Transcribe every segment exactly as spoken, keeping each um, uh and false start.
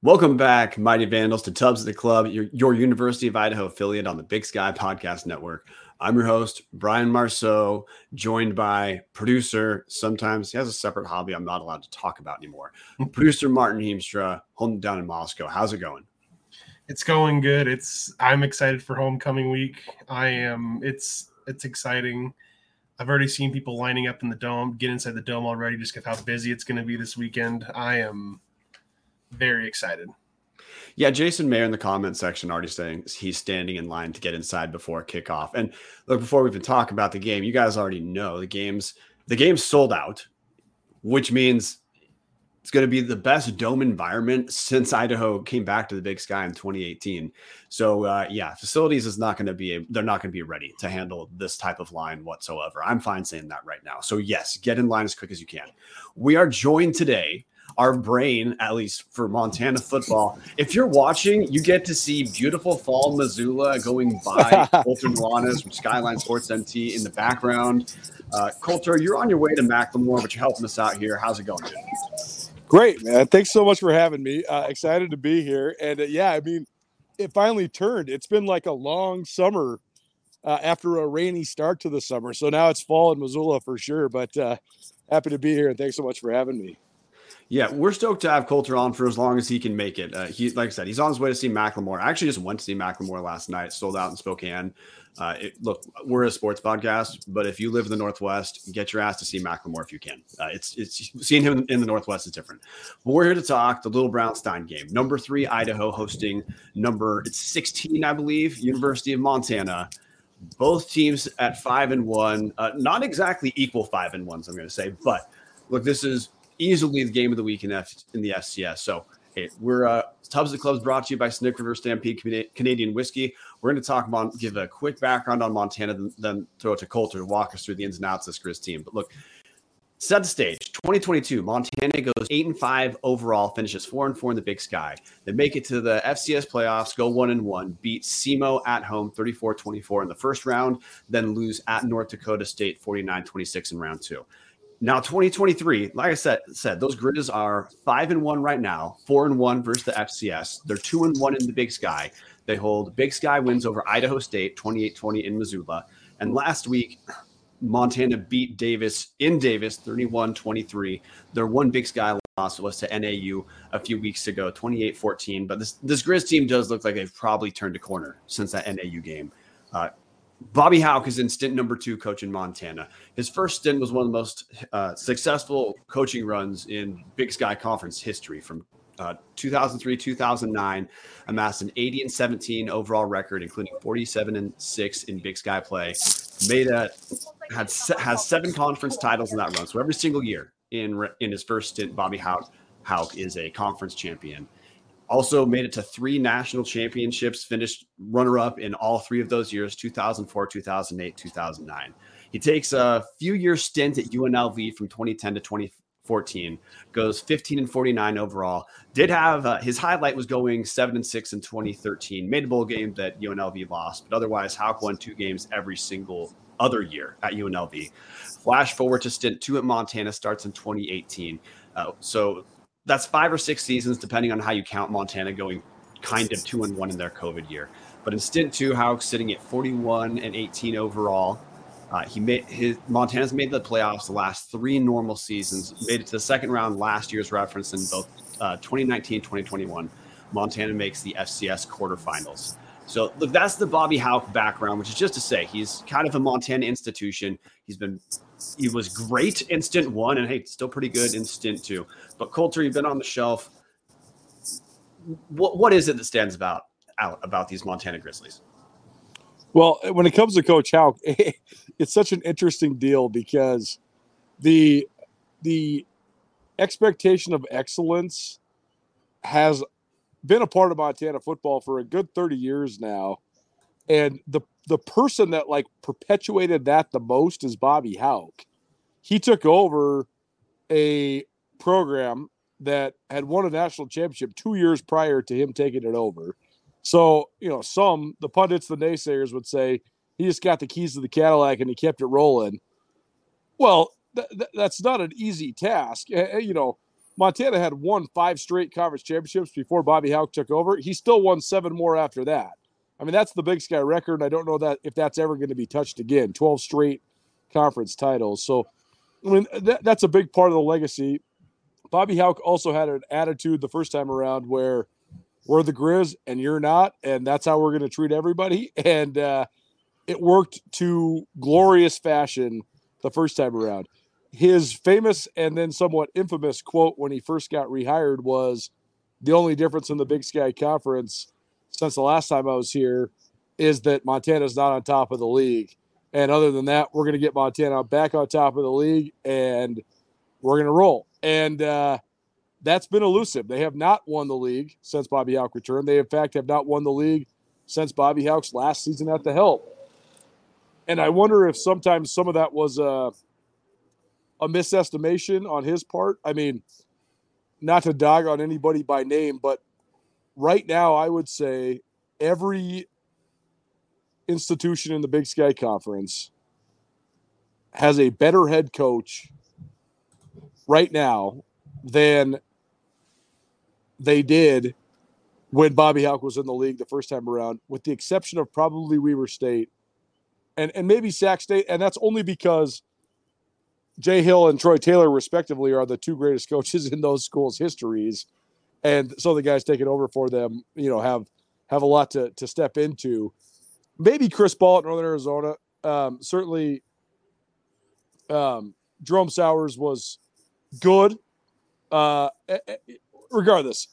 Welcome back, Mighty Vandals, to Tubs at the Club, your, your University of Idaho affiliate on the Big Sky Podcast Network. I'm your host, Brian Marceau, joined by producer, sometimes he has a separate hobby I'm not allowed to talk about anymore, producer Martin Heemstra, holding down in Moscow. How's it going? It's going good. It's I'm excited for homecoming week. I am. It's it's exciting. I've already seen people lining up in the dome, get inside the dome already just because how busy it's going to be this weekend. I am very excited. Yeah, Jason Mayer in the comment section already saying he's standing in line to get inside before kickoff. And look, before we even talk about the game, you guys already know the game's the game's sold out, which means it's going to be the best dome environment since Idaho came back to the Big Sky in twenty eighteen. So uh, yeah, facilities is not going to be, they're not going to be ready to handle this type of line whatsoever. I'm fine saying that right now. So yes, get in line as quick as you can. We are joined today. Our brain, at least for Montana football. If you're watching, you get to see beautiful fall Missoula going by. Colter Nuanez from Skyline Sports M T in the background. Uh, Colter, you're on your way to Macklemore, but you're helping us out here. How's it going, dude? Great, man. Thanks so much for having me. Uh, excited to be here. And uh, yeah, I mean, it finally turned. It's been like a long summer uh, after a rainy start to the summer. So now it's fall in Missoula for sure. But uh, happy to be here. And thanks so much for having me. Yeah, we're stoked to have Colter on for as long as he can make it. Uh, he, like I said, he's on his way to see Macklemore. I actually just went to see Macklemore last night, sold out in Spokane. Uh, it, look, we're a sports podcast, but if you live in the Northwest, get your ass to see Macklemore if you can. Uh, it's it's seeing him in the Northwest is different. But we're here to talk the Little Brownstein game. Number three, Idaho hosting number it's sixteen, I believe, University of Montana. Both teams at five and one, uh, not exactly equal five and ones, I'm going to say, but look, this is easily the game of the week in, F- in the F C S. So hey, we're uh, Tubs of the Club's brought to you by Snake River Stampede Can- Canadian Whiskey. We're going to talk about, give a quick background on Montana, then, then throw it to Colter to walk us through the ins and outs of this Grizz team. But look, set the stage. twenty twenty-two, Montana goes eight and five overall, finishes four and four in the Big Sky. They make it to the F C S playoffs, go one and one, beat SEMO at home thirty-four twenty-four in the first round, then lose at North Dakota State forty-nine twenty-six in round two. Now, twenty twenty-three, like I said, said those Grizz are five and one right now, four and one versus the F C S. They're two and one in the Big Sky. They hold Big Sky wins over Idaho State, twenty-eight twenty in Missoula. And last week, Montana beat Davis in Davis, thirty-one twenty-three. Their one Big Sky loss was to N A U a few weeks ago, twenty-eight fourteen. But this, this Grizz team does look like they've probably turned a corner since that N A U game. Uh, Bobby Hauck is in stint number two coach in Montana. His first stint was one of the most uh, successful coaching runs in Big Sky Conference history from uh, two thousand three, two thousand nine, amassed an eighty and seventeen overall record, including forty-seven and six in Big Sky play. Made a, had, has seven conference titles in that run. So every single year in in his first stint, Bobby Hauck, Hauck is a conference champion. Also made it to three national championships, finished runner-up in all three of those years, two thousand four, two thousand eight, two thousand nine. He takes a few-year stint at U N L V from twenty ten to twenty fourteen, goes fifteen and forty-nine overall. Did have uh, his highlight was going seven and six in twenty thirteen, made a bowl game that U N L V lost, but otherwise Hauck won two games every single other year at U N L V. Flash forward to stint two at Montana, starts in twenty eighteen. Uh, so... That's five or six seasons, depending on how you count Montana, going kind of two and one in their COVID year. But in stint two, Hauck sitting at forty-one and eighteen overall. Uh, he made his Montana's made the playoffs the last three normal seasons, made it to the second round last year's reference in both uh, twenty nineteen, twenty twenty-one. Montana makes the F C S quarterfinals. So look, that's the Bobby Hauck background, which is just to say he's kind of a Montana institution. He's been, he was great in stint one, and hey, still pretty good in stint two. But Colter, you've been on the shelf. What what is it that stands about out about these Montana Grizzlies? Well, when it comes to Coach Hauck, it's such an interesting deal because the the expectation of excellence has been a part of Montana football for a good thirty years now. And the the person that like perpetuated that the most is Bobby Hauck. He took over a program that had won a national championship two years prior to him taking it over. So, you know, some, the pundits, the naysayers would say he just got the keys to the Cadillac and he kept it rolling. Well, th- th- that's not an easy task. Uh, you know, Montana had won five straight conference championships before Bobby Hauck took over. He still won seven more after that. I mean, that's the Big Sky record, and I don't know that if that's ever going to be touched again, twelve straight conference titles. So, I mean, that, that's a big part of the legacy. Bobby Hauck also had an attitude the first time around where we're the Grizz and you're not, and that's how we're going to treat everybody. And uh, it worked to glorious fashion the first time around. His famous and then somewhat infamous quote when he first got rehired was, "The only difference in the Big Sky Conference since the last time I was here is that Montana's not on top of the league. And other than that, we're going to get Montana back on top of the league, and we're going to roll." And uh, that's been elusive. They have not won the league since Bobby Hauck returned. They, in fact, have not won the league since Bobby Hauck's last season at the helm. And I wonder if sometimes some of that was a, a misestimation on his part. I mean, not to dog on anybody by name, but right now I would say every institution in the Big Sky Conference has a better head coach right now than they did when Bobby Hauck was in the league the first time around, with the exception of probably Weber State and, and maybe Sac State. And that's only because Jay Hill and Troy Taylor, respectively, are the two greatest coaches in those schools' histories. And so the guys taking over for them, you know, have, have a lot to, to step into. Maybe Chris Ball at Northern Arizona. Um, certainly um, Jerome Sowers was good. Uh, regardless,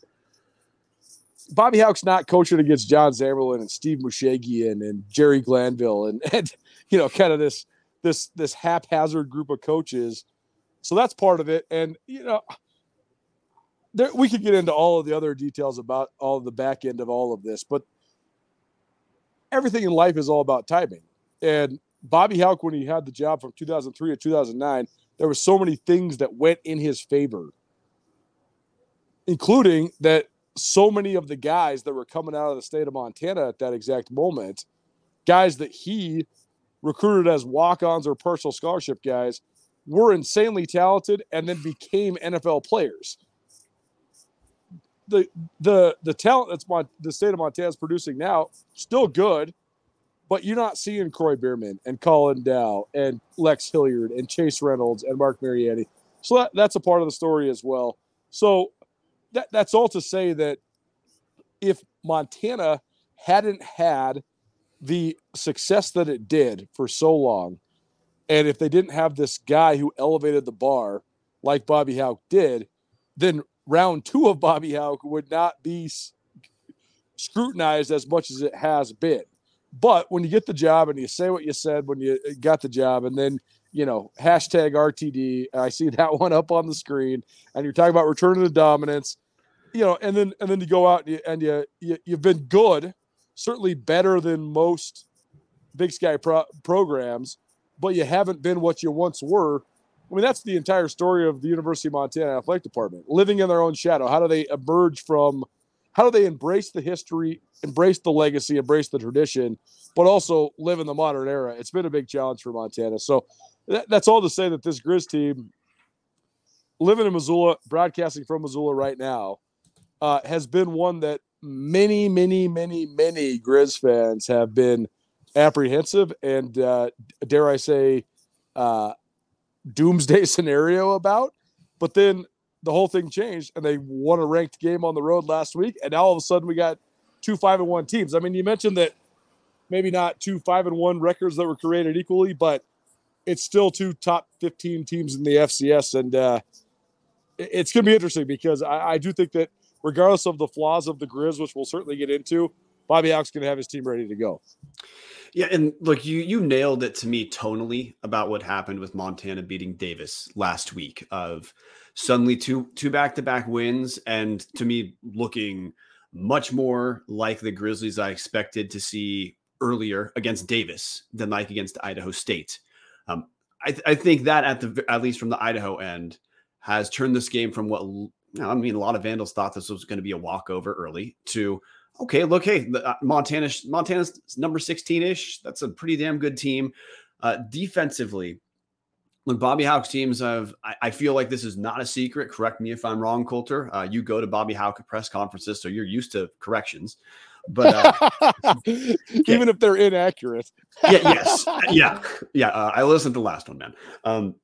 Bobby Hauck's not coaching against John Zamberlin and Steve Mushagian and Jerry Glanville and, and you know, kind of this this this haphazard group of coaches. So that's part of it. And, you know, there, we could get into all of the other details about all of the back end of all of this, but everything in life is all about timing. And Bobby Hauck, when he had the job from two thousand three to two thousand nine, there were so many things that went in his favor, including that so many of the guys that were coming out of the state of Montana at that exact moment, guys that he recruited as walk-ons or partial scholarship guys, were insanely talented and then became N F L players. The the the talent that's Mon- the state of Montana is producing now, still good, but you're not seeing Kroy Biermann and Colin Dow and Lex Hilliard and Chase Reynolds and Mark Marietti. So that, that's a part of the story as well. So that that's all to say that if Montana hadn't had the success that it did for so long, and if they didn't have this guy who elevated the bar like Bobby Hauck did, then round two of Bobby Hauck would not be scrutinized as much as it has been. But when you get the job and you say what you said when you got the job, and then, you know, hashtag R T D, I see that one up on the screen, and you're talking about returning to dominance, you know, and then and then you go out and you, and you, you you've been good, certainly better than most Big Sky pro- programs, but you haven't been what you once were. I mean, that's the entire story of the University of Montana Athletic Department, living in their own shadow. How do they emerge from, how do they embrace the history, embrace the legacy, embrace the tradition, but also live in the modern era? It's been a big challenge for Montana. So that, that's all to say that this Grizz team, living in Missoula, broadcasting from Missoula right now, uh, has been one that many, many, many, many Grizz fans have been apprehensive and, uh, dare I say, uh, doomsday scenario about. But then the whole thing changed, and they won a ranked game on the road last week, and now all of a sudden we got two five and one teams. I mean, you mentioned that maybe not two five and one records that were created equally, but it's still two top fifteen teams in the F C S, and uh it's gonna be interesting because I, I do think that regardless of the flaws of the Grizz, which we'll certainly get into, Bobby Hauck's going to have his team ready to go. Yeah, and look, you you nailed it to me tonally about what happened with Montana beating Davis last week, of suddenly two two back-to-back wins, and to me looking much more like the Grizzlies I expected to see earlier against Davis than like against Idaho State. Um, I, th- I think that at the at least from the Idaho end has turned this game from what, you know, I mean, a lot of Vandals thought this was going to be a walkover early to, okay, look, hey, Montana, Montana's number sixteen-ish. That's a pretty damn good team. Uh, defensively, when Bobby Hauck's teams have, I, I feel like this is not a secret. Correct me if I'm wrong, Colter. Uh, you go to Bobby Hauck press conferences, so you're used to corrections. But uh, even yeah. if they're inaccurate. yeah, yes. Yeah. Yeah. Uh, I listened to the last one, man. Um,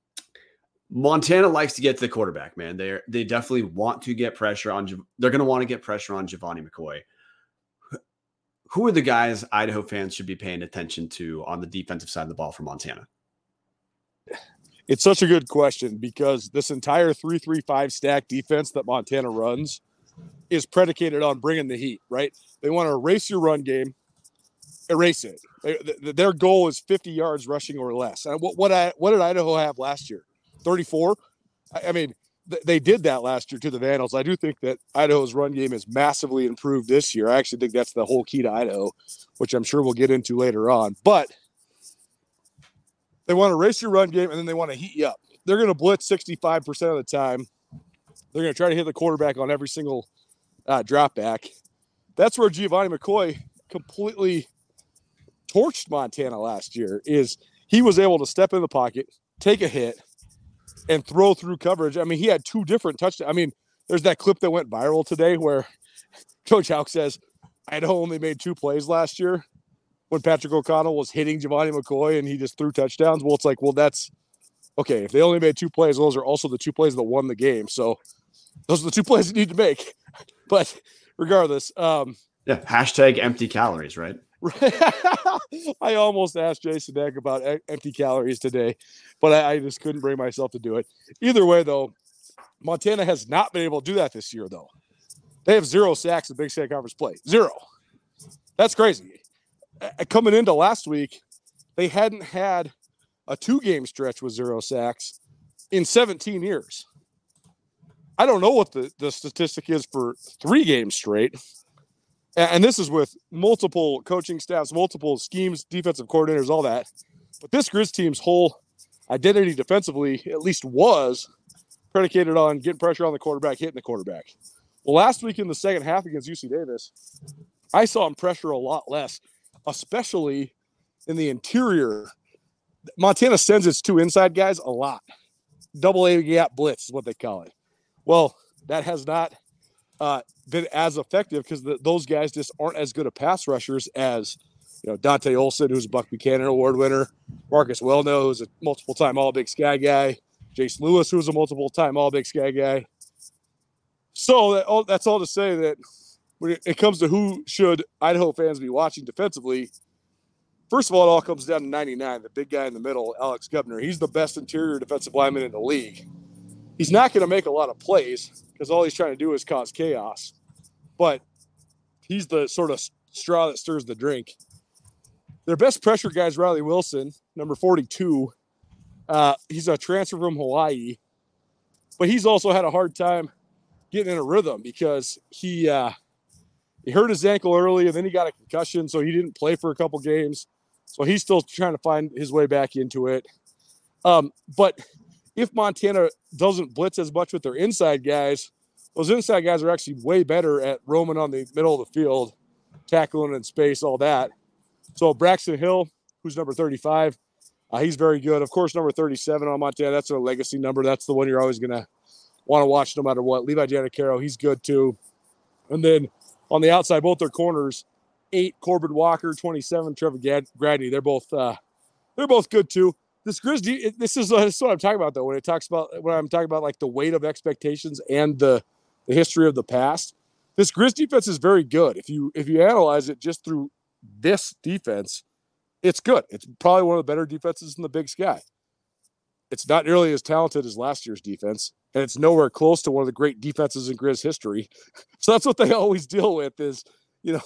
Montana likes to get to the quarterback, man. They they definitely want to get pressure on. They're going to want to get pressure on Giovanni McCoy. Who are the guys Idaho fans should be paying attention to on the defensive side of the ball for Montana? It's such a good question because this entire three three five stack defense that Montana runs is predicated on bringing the heat, right? They want to erase your run game, erase it. They, th- their goal is fifty yards rushing or less. And what, what, I, what did Idaho have last year? thirty-four? I, I mean, th- they did that last year to the Vandals. I do think that Idaho's run game is massively improved this year. I actually think that's the whole key to Idaho, which I'm sure we'll get into later on. But they want to erase your run game, and then they want to heat you up. They're going to blitz sixty-five percent of the time. They're going to try to hit the quarterback on every single uh, drop back. That's where Giovanni McCoy completely torched Montana last year, is he was able to step in the pocket, take a hit, and throw through coverage. I mean, he had two different touchdowns. I mean, there's that clip that went viral today where Coach Hauck says, Idaho only made two plays last year when Patrick O'Connell was hitting Giovanni McCoy and he just threw touchdowns. Well, it's like, well, that's okay. If they only made two plays, those are also the two plays that won the game. So those are the two plays you need to make. But regardless. Um, yeah, hashtag empty calories, right? I almost asked Jason Eck about empty calories today, but I, I just couldn't bring myself to do it. Either way, though, Montana has not been able to do that this year, though. They have zero sacks in Big Sky Conference play. Zero. That's crazy. Coming into last week, they hadn't had a two-game stretch with zero sacks in seventeen years. I don't know what the, the statistic is for three games straight. And this is with multiple coaching staffs, multiple schemes, defensive coordinators, all that. But this Grizz team's whole identity defensively, at least was, predicated on getting pressure on the quarterback, hitting the quarterback. Well, last week in the second half against U C Davis, I saw him pressure a lot less, especially in the interior. Montana sends its two inside guys a lot. Double A gap blitz is what they call it. Well, that has not uh, been as effective because those guys just aren't as good of pass rushers as, you know, Dante Olson, who's a Buck Buchanan Award winner, Marcus Wellno, who's a multiple-time All-Big Sky guy, Jace Lewis, who's a multiple-time All-Big Sky guy. So that, all, that's all to say that when it comes to who should Idaho fans be watching defensively, first of all, it all comes down to ninety-nine, the big guy in the middle, Alex Gubner. He's the best interior defensive lineman in the league. He's not going to make a lot of plays because all he's trying to do is cause chaos. But he's the sort of straw that stirs the drink. Their best pressure guy is Riley Wilson, number forty-two. Uh, he's a transfer from Hawaii. But he's also had a hard time getting in a rhythm because he uh, he hurt his ankle early and then he got a concussion, so he didn't play for a couple games. So he's still trying to find his way back into it. Um, but – if Montana doesn't blitz as much with their inside guys, those inside guys are actually way better at roaming on the middle of the field, tackling in space, all that. So Braxton Hill, who's number thirty-five, uh, he's very good. Of course, number thirty-seven on Montana, that's their legacy number. That's the one you're always going to want to watch no matter what. Levi Janicaro, he's good too. And then on the outside, both their corners, eight, Corbin Walker, twenty-seven, Trevor Gradney. They're both uh, they're both good too. This Grizz, this is, uh, this is what I'm talking about, though, when it talks about, when I'm talking about like the weight of expectations and the, the history of the past. This Grizz defense is very good. If you if you analyze it just through this defense, it's good. It's probably one of the better defenses in the Big Sky. It's not nearly as talented as last year's defense, and it's nowhere close to one of the great defenses in Grizz history. So that's what they always deal with is, you know,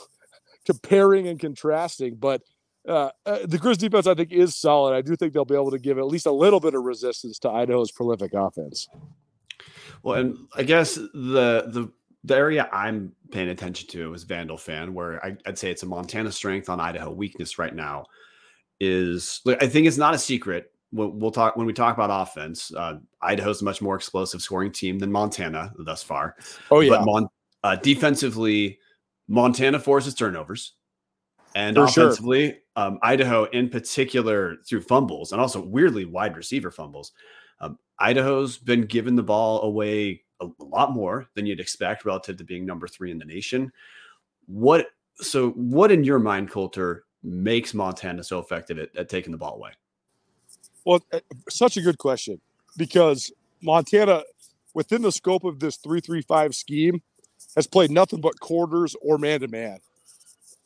comparing and contrasting, but Uh, uh, the Grizz defense, I think, is solid. I do think they'll be able to give at least a little bit of resistance to Idaho's prolific offense. Well, and I guess the the, the area I'm paying attention to as Vandal fan, where I, I'd say it's a Montana strength on Idaho weakness right now, is I think it's not a secret. We'll, we'll talk when we talk about offense. Uh, Idaho's a much more explosive scoring team than Montana thus far. Oh yeah, but Mon- uh, defensively, Montana forces turnovers. And For offensively, sure. um, Idaho in particular through fumbles and also weirdly wide receiver fumbles. Um, Idaho's been giving the ball away a lot more than you'd expect relative to being number three in the nation. What so what in your mind, Colter, makes Montana so effective at, at taking the ball away? Well, such a good question, because Montana, within the scope of this three three five scheme, has played nothing but quarters or man-to-man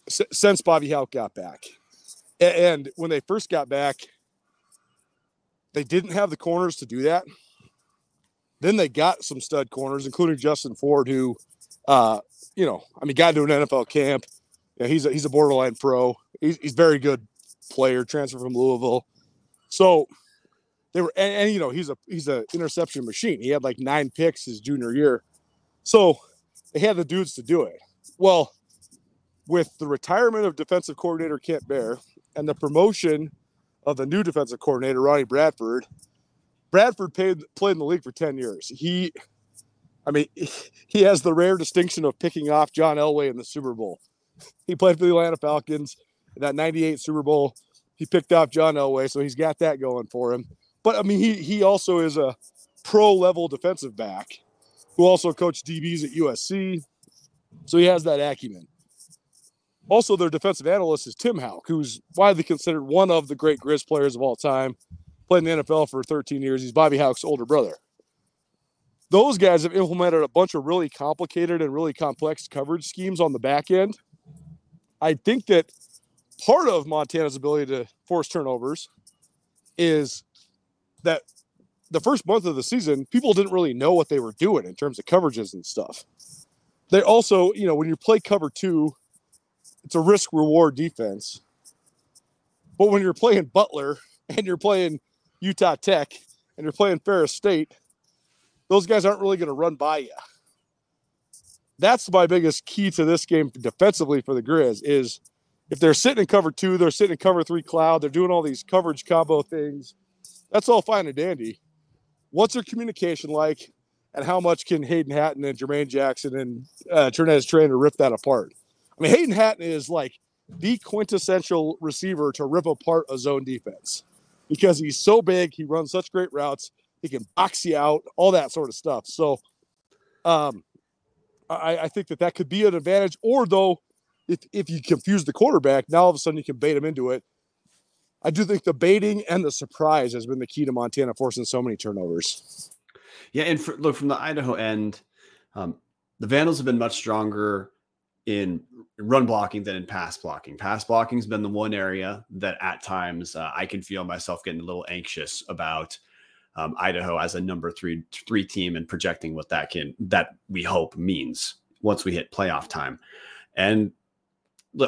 s- since Bobby Hauck got back. And when they first got back, they didn't have the corners to do that. Then they got some stud corners, including Justin Ford, who, uh, you know, I mean, got into an N F L camp. Yeah, he's a, he's a borderline pro. He's, he's a very good player, transferred from Louisville. So they were, and, and you know, he's a he's an interception machine. He had like nine picks his junior year. So they had the dudes to do it. Well, with the retirement of defensive coordinator Kent Bear and the promotion of the new defensive coordinator Ronnie Bradford, Bradford paid, played in the league for ten years. He, I mean, he has the rare distinction of picking off John Elway in the Super Bowl. He played for the Atlanta Falcons in that ninety-eight Super Bowl. He picked off John Elway, so he's got that going for him. But, I mean, he he also is a pro-level defensive back who also coached D Bs at U S C, so he has that acumen. Also, their defensive analyst is Tim Hauck, who's widely considered one of the great Grizz players of all time, played in the N F L for thirteen years. He's Bobby Hauck's older brother. Those guys have implemented a bunch of really complicated and really complex coverage schemes on the back end. I think that part of Montana's ability to force turnovers is that the first month of the season, people didn't really know what they were doing in terms of coverages and stuff. They also, you know, when you play cover two, it's a risk-reward defense. But when you're playing Butler and you're playing Utah Tech and you're playing Ferris State, those guys aren't really going to run by you. That's my biggest key to this game defensively for the Grizz is if they're sitting in cover two, they're sitting in cover three cloud, they're doing all these coverage combo things. That's all fine and dandy. What's their communication like, and how much can Hayden Hatton and Jermaine Jackson and uh, Nuanez Trainor rip that apart? I mean, Hayden Hatton is like the quintessential receiver to rip apart a zone defense because he's so big, he runs such great routes, he can box you out, all that sort of stuff. So, um, I, I think that that could be an advantage. Or though, if if you confuse the quarterback, now all of a sudden you can bait him into it. I do think the baiting and the surprise has been the key to Montana forcing so many turnovers. Yeah, and for, look, from the Idaho end, um, the Vandals have been much stronger in run blocking than in pass blocking. Pass blocking has been the one area that at times uh, I can feel myself getting a little anxious about. Um, Idaho as a number three three team and projecting what that can that we hope means once we hit playoff time. And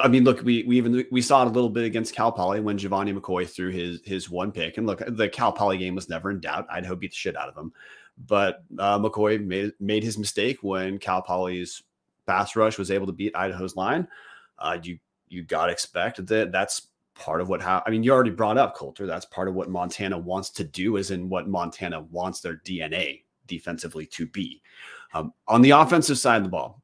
I mean, look, we we even we saw it a little bit against Cal Poly when Giovanni McCoy threw his his one pick. And look, the Cal Poly game was never in doubt. Idaho beat the shit out of him, but uh, McCoy made made his mistake when Cal Poly's pass rush was able to beat Idaho's line. Uh, you you got to expect that that's. Part of what, how, I mean, you already brought up, Colter, that's part of what Montana wants to do is in what Montana wants their D N A defensively to be. Um, on the offensive side of the ball,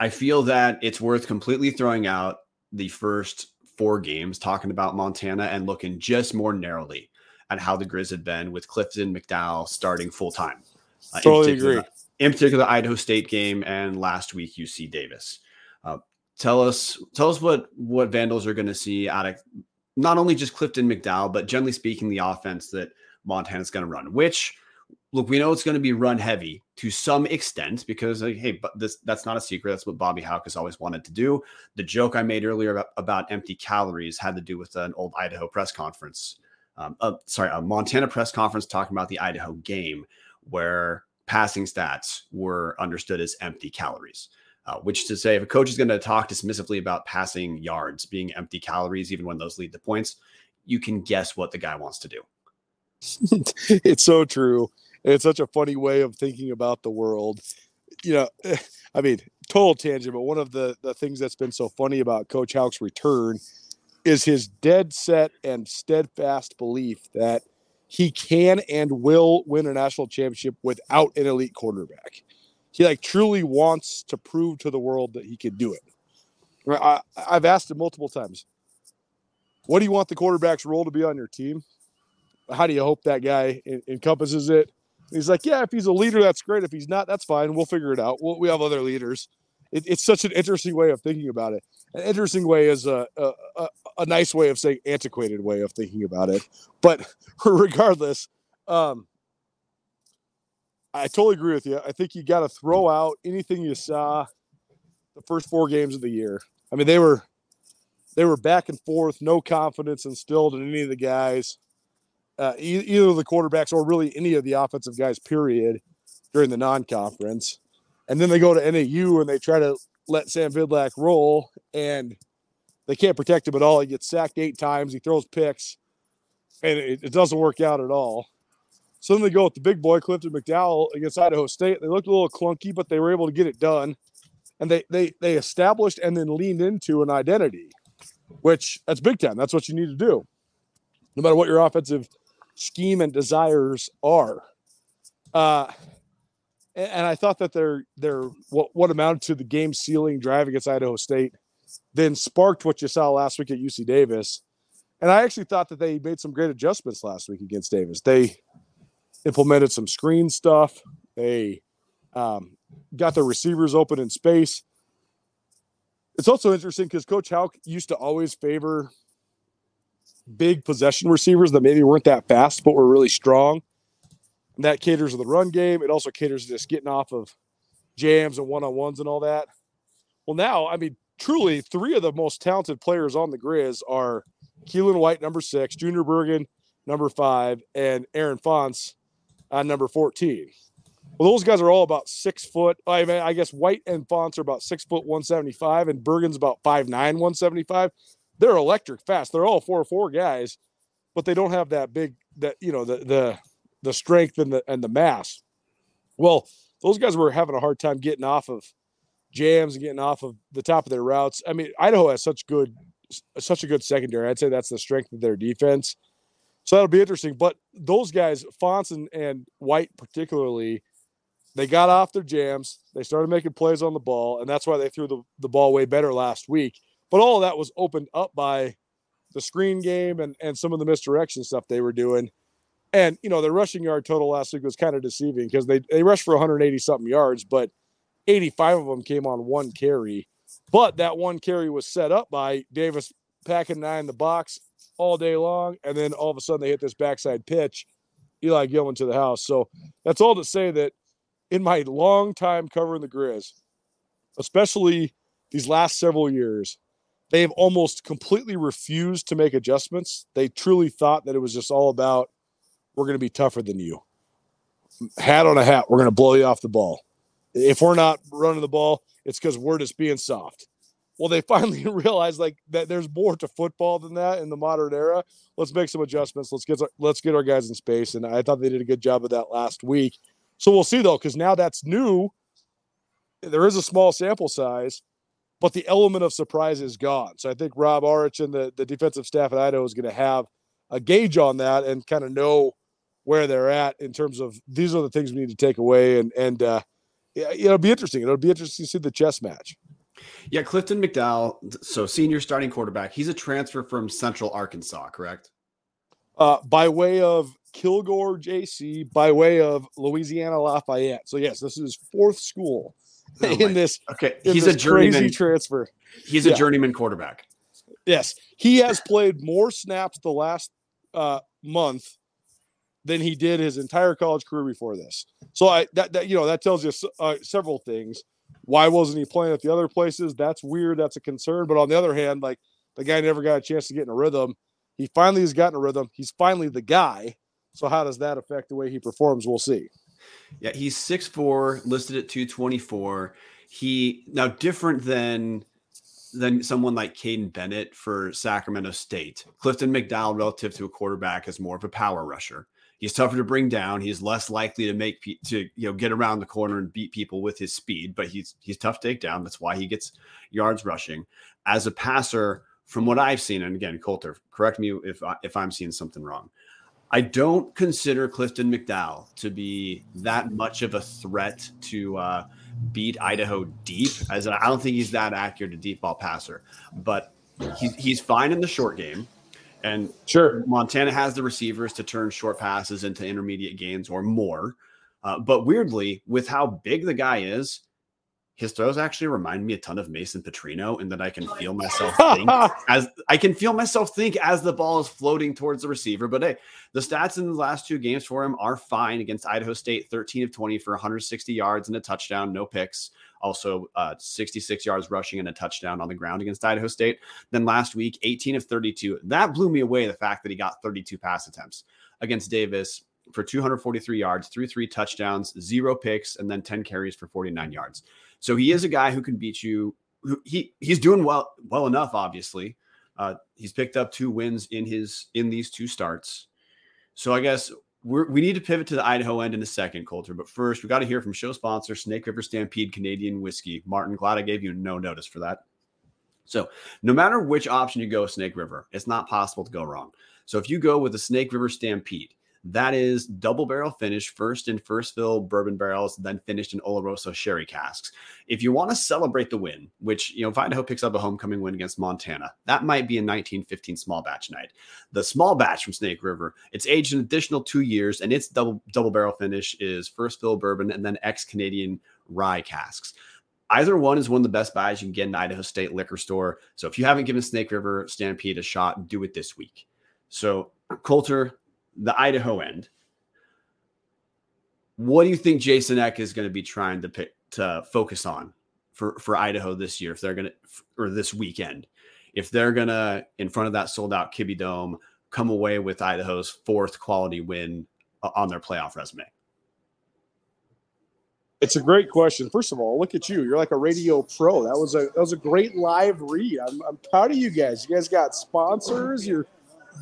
I feel that it's worth completely throwing out the first four games talking about Montana and looking just more narrowly at how the Grizz had been with Clifton McDowell starting full-time. Uh, totally in agree. In particular, the Idaho State game and last week, U C Davis. Uh, Tell us, tell us what, what Vandals are going to see out of not only just Clifton McDowell, but generally speaking, the offense that Montana's going to run, which look, we know it's going to be run heavy to some extent because like, hey, but this, that's not a secret. That's what Bobby Hauck has always wanted to do. The joke I made earlier about, about empty calories had to do with an old Idaho press conference. Um, uh, sorry, a Montana press conference talking about the Idaho game where passing stats were understood as empty calories. Uh, which to say, if a coach is going to talk dismissively about passing yards being empty calories, even when those lead to points, you can guess what the guy wants to do. It's so true. It's such a funny way of thinking about the world. You know, I mean, total tangent, but one of the, the things that's been so funny about Coach Hauck's return is his dead set and steadfast belief that he can and will win a national championship without an elite quarterback. He like truly wants to prove to the world that he could do it. I, I've asked him multiple times, what do you want the quarterback's role to be on your team? How do you hope that guy en- encompasses it? And he's like, yeah, if he's a leader, that's great. If he's not, that's fine. We'll figure it out. We'll, we have other leaders. It, it's such an interesting way of thinking about it. An interesting way is a, a, a, a nice way of saying antiquated way of thinking about it. But regardless, um, I totally agree with you. I think you got to throw out anything you saw the first four games of the year. I mean, they were they were back and forth, no confidence instilled in any of the guys, uh, e- either the quarterbacks or really any of the offensive guys, period, during the non-conference. And then they go to N A U and they try to let Sam Vidlak roll, and they can't protect him at all. He gets sacked eight times. He throws picks, and it, it doesn't work out at all. So then they go with the big boy, Clifton McDowell, against Idaho State. They looked a little clunky, but they were able to get it done. And they they they established and then leaned into an identity, which that's big time. That's what you need to do, no matter what your offensive scheme and desires are. Uh, and, and I thought that their their what, what amounted to the game sealing drive against Idaho State then sparked what you saw last week at U C Davis. And I actually thought that they made some great adjustments last week against Davis. They implemented some screen stuff. They um, got their receivers open in space. It's also interesting because Coach Hauck used to always favor big possession receivers that maybe weren't that fast but were really strong. And that caters to the run game. It also caters to just getting off of jams and one-on-ones and all that. Well, now, I mean, truly, three of the most talented players on the Grizz are Keelan White, number six, Junior Bergen, number five, and Aaron Fonts, uh, number fourteen. Well, those guys are all about six foot. I mean, I guess White and Fonts are about six foot one seventy-five, and Bergen's about five nine, one seventy-five. They're electric fast. They're all four four guys, but they don't have that big that you know the the the strength and the and the mass. Well, those guys were having a hard time getting off of jams and getting off of the top of their routes. I mean, Idaho has such good such a good secondary. I'd say that's the strength of their defense. So that'll be interesting. But those guys, Fonts and, and White particularly, they got off their jams. They started making plays on the ball, and that's why they threw the, the ball way better last week. But all of that was opened up by the screen game and, and some of the misdirection stuff they were doing. And, you know, their rushing yard total last week was kind of deceiving because they, they rushed for one hundred eighty-something yards, but eighty-five of them came on one carry. But that one carry was set up by Davis packing nine in the box all day long, and then all of a sudden they hit this backside pitch, Eli Gilman to the house. So that's all to say that in my long time covering the Grizz, especially these last several years, they've almost completely refused to make adjustments. They truly thought that it was just all about, we're going to be tougher than you. Hat on a hat, we're going to blow you off the ball. If we're not running the ball, it's because we're just being soft. Well, they finally realized like that there's more to football than that in the modern era. Let's make some adjustments. Let's get let's get our guys in space. And I thought they did a good job of that last week. So we'll see, though, because now that's new. There is a small sample size, but the element of surprise is gone. So I think Rob Arich and the, the defensive staff at Idaho is going to have a gauge on that and kind of know where they're at in terms of these are the things we need to take away. And, and uh, it'll be interesting. It'll be interesting to see the chess match. Yeah, Clifton McDowell, so senior starting quarterback. He's a transfer from Central Arkansas, correct? Uh, by way of Kilgore J C, by way of Louisiana Lafayette. So yes, this is his fourth school oh in this. Okay, in he's this a journeyman crazy transfer. He's yeah. a journeyman quarterback. Yes, he has played more snaps the last uh, month than he did his entire college career before this. So I that, that you know that tells you uh, several things. Why wasn't he playing at the other places? That's weird. That's a concern. But on the other hand, like the guy never got a chance to get in a rhythm. He finally has gotten a rhythm. He's finally the guy. So how does that affect the way he performs? We'll see. Yeah, he's six foot four, listed at two twenty-four. He now different than than someone like Caden Bennett for Sacramento State. Clifton McDowell, relative to a quarterback, is more of a power rusher. He's tougher to bring down. He's less likely to make to you know get around the corner and beat people with his speed, but he's he's tough to take down. That's why he gets yards rushing as a passer. From what I've seen, and again, Colter, correct me if I, if I'm seeing something wrong. I don't consider Clifton McDowell to be that much of a threat to uh, beat Idaho deep. As in, I don't think he's that accurate a deep ball passer, but he's, he's fine in the short game. And sure, Montana has the receivers to turn short passes into intermediate gains or more. Uh, but weirdly, with how big the guy is, his throws actually remind me a ton of Mason Petrino, in that I can feel myself think as I can feel myself think as the ball is floating towards the receiver. But hey, the stats in the last two games for him are fine. Against Idaho State, thirteen of twenty for one hundred sixty yards and a touchdown, no picks. Also uh, sixty-six yards rushing and a touchdown on the ground against Idaho State. Then last week, eighteen of thirty-two. That blew me away, the fact that he got thirty-two pass attempts against Davis for two hundred forty-three yards, through three touchdowns, zero picks, and then ten carries for forty-nine yards. So he is a guy who can beat you. Who, he he's doing well, well enough. Obviously, uh, he's picked up two wins in his in these two starts. So I guess we're, we need to pivot to the Idaho end in a second, Colter. But first, we got to hear from show sponsor Snake River Stampede Canadian Whiskey. Martin, glad I gave you no notice for that. So no matter which option you go, Snake River, it's not possible to go wrong. So if you go with the Snake River Stampede, that is double barrel finish, first in first fill bourbon barrels, then finished in Oloroso sherry casks. If you want to celebrate the win, which, you know, if Idaho picks up a homecoming win against Montana, that might be a nineteen fifteen small batch night. The small batch from Snake River, it's aged an additional two years, and its double double barrel finish is first fill bourbon and then ex-Canadian rye casks. Either one is one of the best buys you can get in Idaho State liquor store. So if you haven't given Snake River Stampede a shot, do it this week. So, Colter, the Idaho end, what do you think Jason Eck is going to be trying to pick, to focus on for, for Idaho this year? If they're going to, or this weekend, if they're going to, in front of that sold out Kibbie Dome, come away with Idaho's fourth quality win on their playoff resume? It's a great question. First of all, look at you. You're like a radio pro. That was a, that was a great live read. I'm, I'm proud of you guys. You guys got sponsors. You're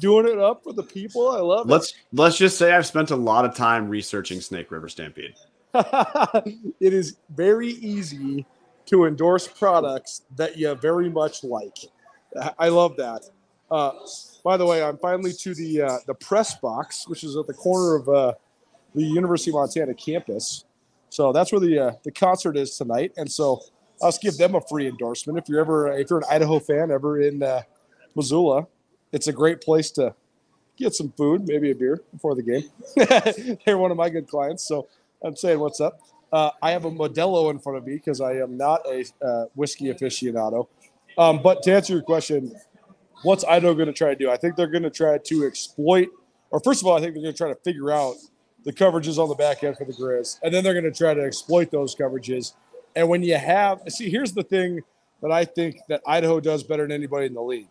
doing it up for the people. I love let's, it. Let's let's just say I've spent a lot of time researching Snake River Stampede. It is very easy to endorse products that you very much like. I love that. Uh, by the way, I'm finally to the uh, the press box, which is at the corner of uh, the University of Montana campus. So that's where the uh, the concert is tonight. And so let's give them a free endorsement. If you're ever if you're an Idaho fan ever in uh, Missoula, it's a great place to get some food, maybe a beer before the game. They're one of my good clients, so I'm saying what's up. Uh, I have a Modelo in front of me because I am not a uh, whiskey aficionado. Um, but to answer your question, what's Idaho going to try to do? I think they're going to try to exploit – or first of all, I think they're going to try to figure out the coverages on the back end for the Grizz, and then they're going to try to exploit those coverages. And when you have – see, here's the thing that I think that Idaho does better than anybody in the league.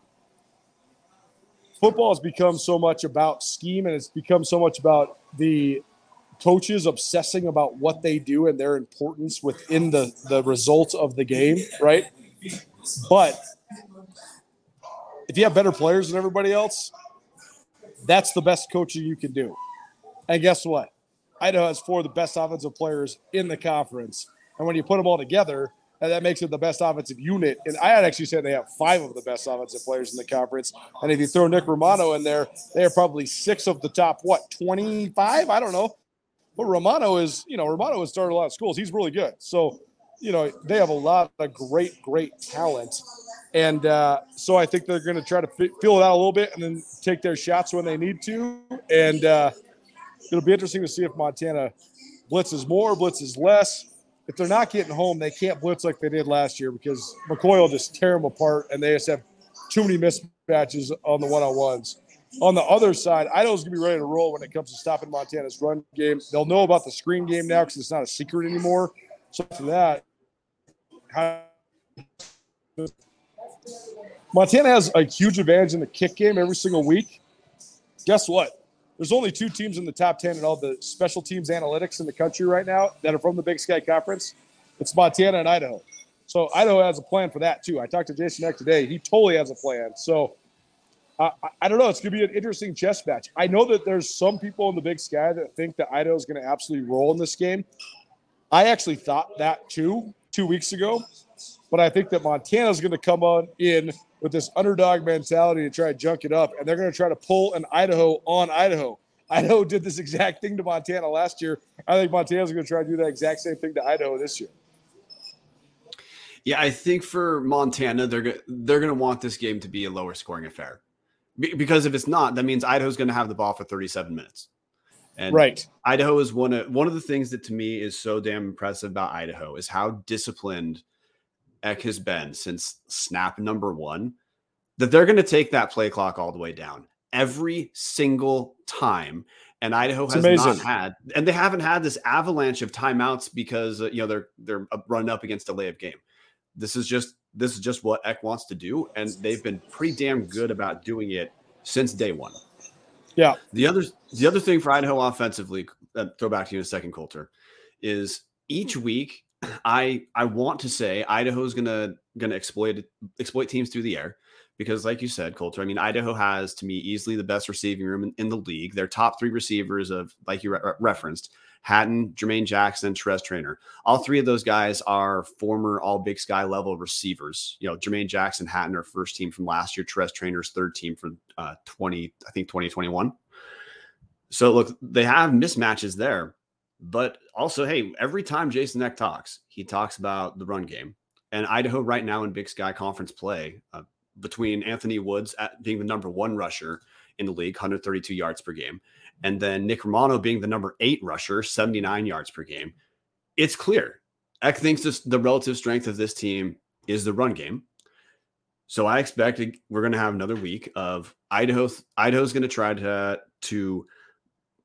Football has become so much about scheme, and it's become so much about the coaches obsessing about what they do and their importance within the, the results of the game, right? But if you have better players than everybody else, that's the best coaching you can do. And guess what? Idaho has four of the best offensive players in the conference. And when you put them all together, and that makes it the best offensive unit. And I had actually said they have five of the best offensive players in the conference. And if you throw Nick Romano in there, they are probably six of the top, what, twenty-five? I don't know. But Romano is, you know, Romano has started a lot of schools. He's really good. So, you know, they have a lot of great, great talent. And uh, so I think they're going to try to f- feel it out a little bit and then take their shots when they need to. And uh, it'll be interesting to see if Montana blitzes more, blitzes less. If they're not getting home, they can't blitz like they did last year because McCoy will just tear them apart, and they just have too many mismatches on the one-on-ones. On the other side, Idaho's going to be ready to roll when it comes to stopping Montana's run game. They'll know about the screen game now because it's not a secret anymore. So after that, Montana has a huge advantage in the kick game every single week. Guess what? There's only two teams in the top ten in all the special teams analytics in the country right now that are from the Big Sky Conference. It's Montana and Idaho. So Idaho has a plan for that, too. I talked to Jason Eck today. He totally has a plan. So uh, I don't know. It's going to be an interesting chess match. I know that there's some people in the Big Sky that think that Idaho is going to absolutely roll in this game. I actually thought that, too, two weeks ago. But I think that Montana is going to come on in with this underdog mentality to try to junk it up, and they're going to try to pull an Idaho on Idaho. Idaho did this exact thing to Montana last year. I think Montana's going to try to do that exact same thing to Idaho this year. Yeah, I think for Montana, they're go- they're going to want this game to be a lower scoring affair. Be- because if it's not, that means Idaho's going to have the ball for thirty-seven minutes. And right. Idaho is one of one of the things that to me is so damn impressive about Idaho is how disciplined Eck has been since snap number one, that they're going to take that play clock all the way down every single time. And Idaho it's has amazing. not had, and they haven't had this avalanche of timeouts because uh, you know they're they're running up against a layup game. This is just this is just what Eck wants to do, and they've been pretty damn good about doing it since day one. Yeah. The other the other thing for Idaho offensively, uh, throw back to you in a second, Colter, is each week I I want to say Idaho's gonna gonna exploit exploit teams through the air because, like you said, Colter, I mean Idaho has to me easily the best receiving room in, in the league. Their top three receivers of like you re- referenced. Hatton, Jermaine Jackson, Therese Trainer. All three of those guys are former all Big Sky level receivers. You know, Jermaine Jackson, Hatton are first team from last year. Therese Trainer's third team from uh, twenty, I think twenty twenty-one. So look, they have mismatches there, but also, hey, every time Jason Eck talks, he talks about the run game. And Idaho right now in Big Sky Conference play uh, between Anthony Woods at being the number one rusher in the league, one hundred thirty-two yards per game. And then Nick Romano being the number eight rusher, seventy-nine yards per game. It's clear. Eck thinks this, the relative strength of this team is the run game. So I expect we're going to have another week of Idaho. Idaho's going to try to, to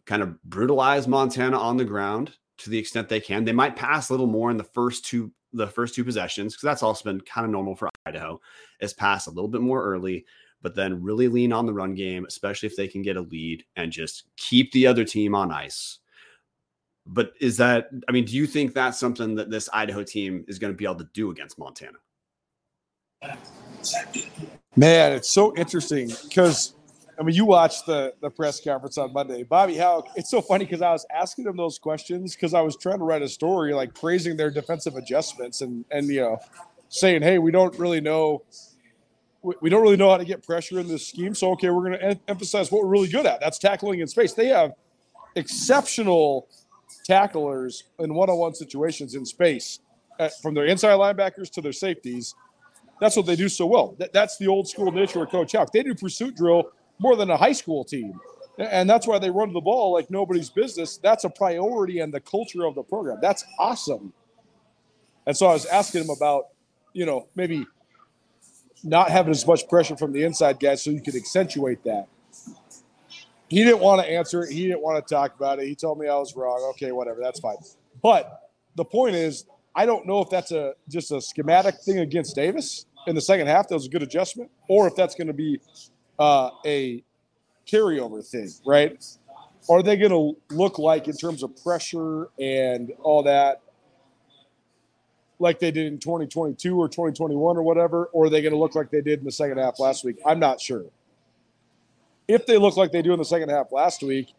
kind of brutalize Montana on the ground to the extent they can. They might pass a little more in the first two, the first two possessions, because that's also been kind of normal for Idaho, is pass a little bit more early, but then really lean on the run game, especially if they can get a lead and just keep the other team on ice. But is that, I mean, do you think that's something that this Idaho team is going to be able to do against Montana? Man, it's so interesting because, I mean, you watched the, the press conference on Monday. Bobby Hauck, it's so funny because I was asking him those questions because I was trying to write a story like praising their defensive adjustments and, and you know, saying, hey, we don't really know – we don't really know how to get pressure in this scheme. So, okay, we're going to em- emphasize what we're really good at. That's tackling in space. They have exceptional tacklers in one-on-one situations in space, uh, from their inside linebackers to their safeties. That's what they do so well. Th- that's the old school nature of Coach Hauck. They do pursuit drill more than a high school team. And that's why they run the ball like nobody's business. That's a priority and the culture of the program. That's awesome. And so I was asking him about, you know, maybe – not having as much pressure from the inside guys so you could accentuate that. He didn't want to answer it. He didn't want to talk about it. He told me I was wrong. Okay, whatever. That's fine. But the point is, I don't know if that's a just a schematic thing against Davis in the second half. That was a good adjustment. Or if that's going to be uh, a carryover thing, right? Are they going to look like in terms of pressure and all that, like they did in twenty twenty-two or twenty twenty-one or whatever, or are they going to look like they did in the second half last week? I'm not sure. If they look like they do in the second half last week,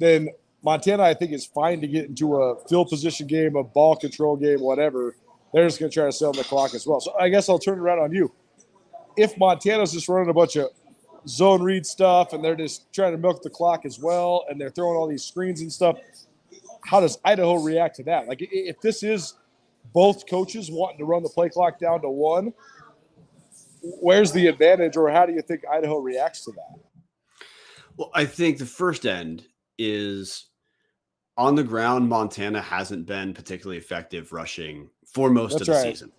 then Montana, I think, is fine to get into a field position game, a ball control game, whatever. They're just going to try to sell the clock as well. So I guess I'll turn it around on you. If Montana's just running a bunch of zone read stuff and they're just trying to milk the clock as well and they're throwing all these screens and stuff, how does Idaho react to that? Like, if this is – both coaches wanting to run the play clock down to one, where's the advantage, or how do you think Idaho reacts to that? Well, I think the first end is on the ground. Montana hasn't been particularly effective rushing for most That's of the right. season.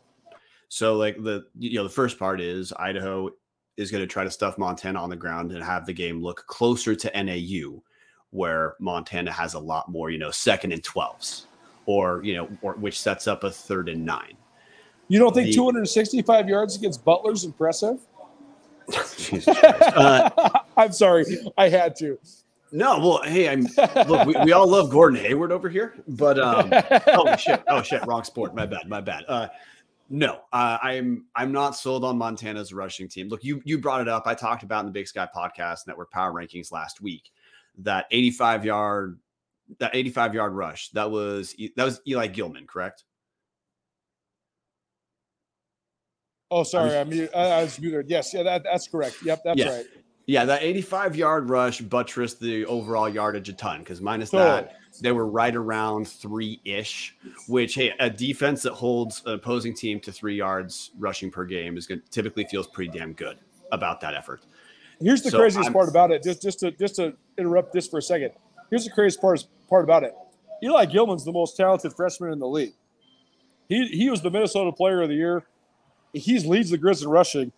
So like the, you know, the first part is Idaho is going to try to stuff Montana on the ground and have the game look closer to N A U, where Montana has a lot more, you know, second and twelves. Or, you know, or, which sets up a third and nine. You don't think the, two hundred sixty-five yards against Butler's impressive? Jesus uh, I'm sorry. I had to. No, well, hey, I'm look, we, we all love Gordon Hayward over here, but um, oh shit, oh shit, wrong sport. My bad, my bad. Uh, no, uh, I'm I'm not sold on Montana's rushing team. Look, you you brought it up. I talked about in the Big Sky Podcast Network Power Rankings last week that eighty-five yard. That eighty-five yard rush, that was that was Eli Gilman, correct? Oh, sorry, I was, I'm I was muted. Yes, yeah, that, that's correct. Yep, that's yeah. right. Yeah, that eighty-five-yard rush buttressed the overall yardage a ton because minus oh. that, they were right around three-ish, which, hey, a defense that holds an opposing team to three yards rushing per game is going typically feels pretty damn good about that effort. Here's the so craziest I'm, part about it, just just to just to interrupt this for a second. Here's the craziest part, part about it. Eli Gilman's the most talented freshman in the league. He he was the Minnesota Player of the Year. He leads the Grizz in rushing.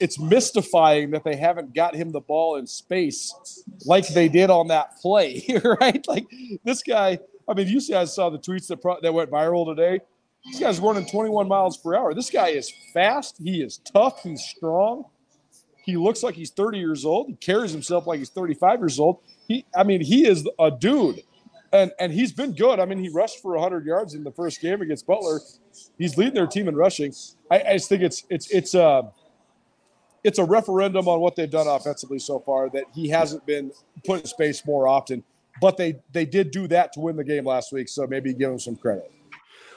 It's mystifying that they haven't got him the ball in space like they did on that play, right? Like this guy, I mean, you guys saw the tweets that, pro- that went viral today. This guy's running twenty-one miles per hour. This guy is fast. He is tough. He's strong. He looks like he's thirty years old. He carries himself like he's thirty-five years old. He, I mean, he is a dude, and and he's been good. I mean, he rushed for one hundred yards in the first game against Butler. He's leading their team in rushing. I, I just think it's it's it's uh, it's a referendum on what they've done offensively so far that he hasn't been put in space more often. But they they did do that to win the game last week, so maybe give him some credit.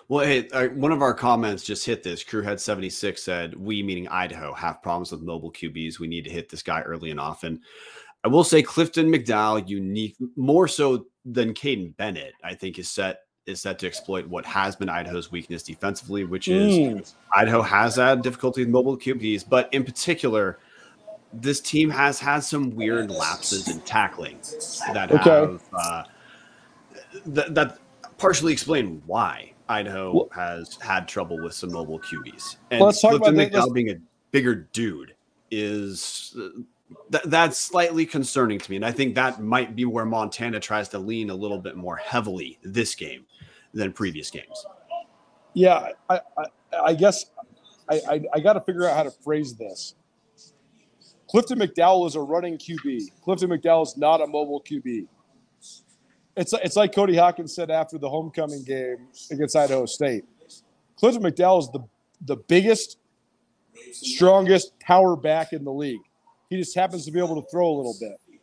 Well, hey, one of our comments just hit this. Crewhead seventy-six said, we, meaning Idaho, have problems with mobile Q Bs. We need to hit this guy early and often. I will say Clifton McDowell, unique, more so than Caden Bennett, I think is set is set to exploit what has been Idaho's weakness defensively, which is mm. Idaho has had difficulty with mobile Q Bs. But in particular, this team has had some weird lapses in tackling that okay. have uh, th- that partially explain why Idaho well, has had trouble with some mobile Q Bs, and let's talk Clifton about McDowell being a bigger dude is uh, th- that's slightly concerning to me, and I think that might be where Montana tries to lean a little bit more heavily this game than previous games. Yeah, I I, I guess I I, I got to figure out how to phrase this. Clifton McDowell is a running Q B. Clifton McDowell is not a mobile Q B. It's it's like Cody Hawkins said after the homecoming game against Idaho State. Clifton McDowell is the, the biggest, strongest power back in the league. He just happens to be able to throw a little bit.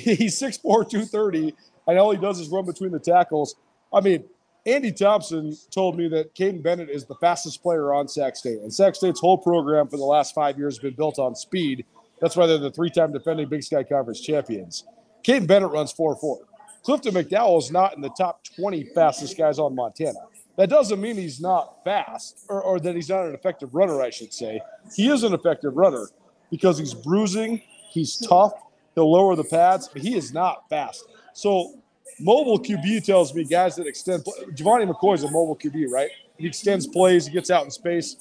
He's six four, two thirty, and all he does is run between the tackles. I mean, Andy Thompson told me that Caden Bennett is the fastest player on Sac State, and Sac State's whole program for the last five years has been built on speed. That's why they're the three-time defending Big Sky Conference champions. Caden Bennett runs four four. Clifton McDowell is not in the top twenty fastest guys on Montana. That doesn't mean he's not fast or, or that he's not an effective runner, I should say. He is an effective runner because he's bruising, he's tough, he'll lower the pads, but he is not fast. So mobile Q B tells me guys that extend play. Giovanni McCoy is a mobile Q B, right? He extends plays, he gets out in space.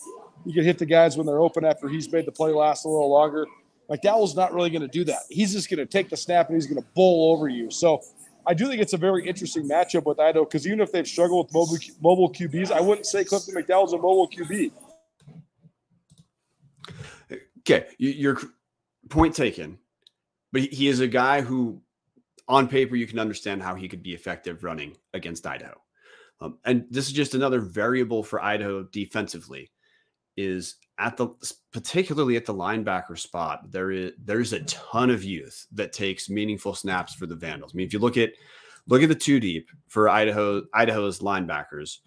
You can hit the guys when they're open after he's made the play last a little longer. McDowell's not really going to do that. He's just going to take the snap and he's going to bowl over you. So I do think it's a very interesting matchup with Idaho because even if they've struggled with mobile, mobile Q Bs, I wouldn't say Clifton McDowell's a mobile Q B. Okay, your point taken. But he is a guy who, on paper, you can understand how he could be effective running against Idaho. Um, and this is just another variable for Idaho defensively is at the particularly at the linebacker spot, there is there's a ton of youth that takes meaningful snaps for the Vandals. I mean, if you look at look at the two deep for Idaho Idaho's linebackers,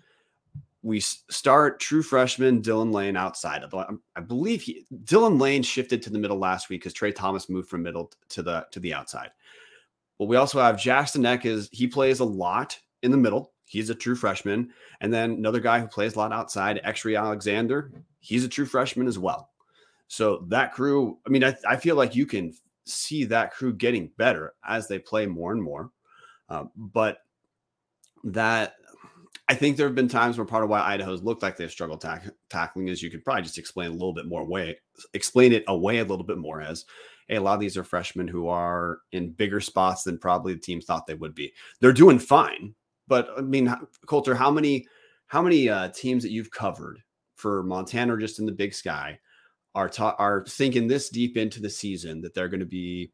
we start true freshman Dylan Lane outside of the, I believe he, Dylan Lane shifted to the middle last week because Trey Thomas moved from middle to the to the outside. But we also have Jackson Eck is he plays a lot in the middle. He's a true freshman. And then another guy who plays a lot outside, X-Ray Alexander, he's a true freshman as well. So that crew, I mean, I, I feel like you can see that crew getting better as they play more and more. Uh, but that, I think there have been times where part of why Idaho's looked like they've struggled tack, tackling is you could probably just explain a little bit more way, explain it away a little bit more as, hey, a lot of these are freshmen who are in bigger spots than probably the team thought they would be. They're doing fine. But I mean, Colter, how many how many uh, teams that you've covered for Montana or just in the Big Sky are ta- are thinking this deep into the season that they're going to be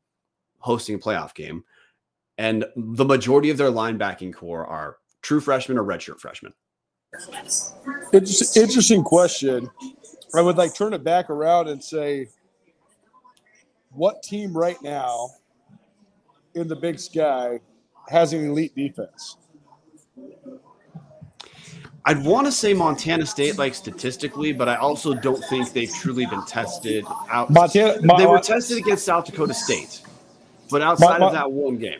hosting a playoff game, and the majority of their linebacking core are true freshmen or redshirt freshmen? It's an interesting question. I would like turn it back around and say, what team right now in the Big Sky has an elite defense? I'd want to say Montana State, like statistically, but I also don't think they've truly been tested out. Montana, they Ma- were tested against South Dakota State, but outside Ma- of that one game.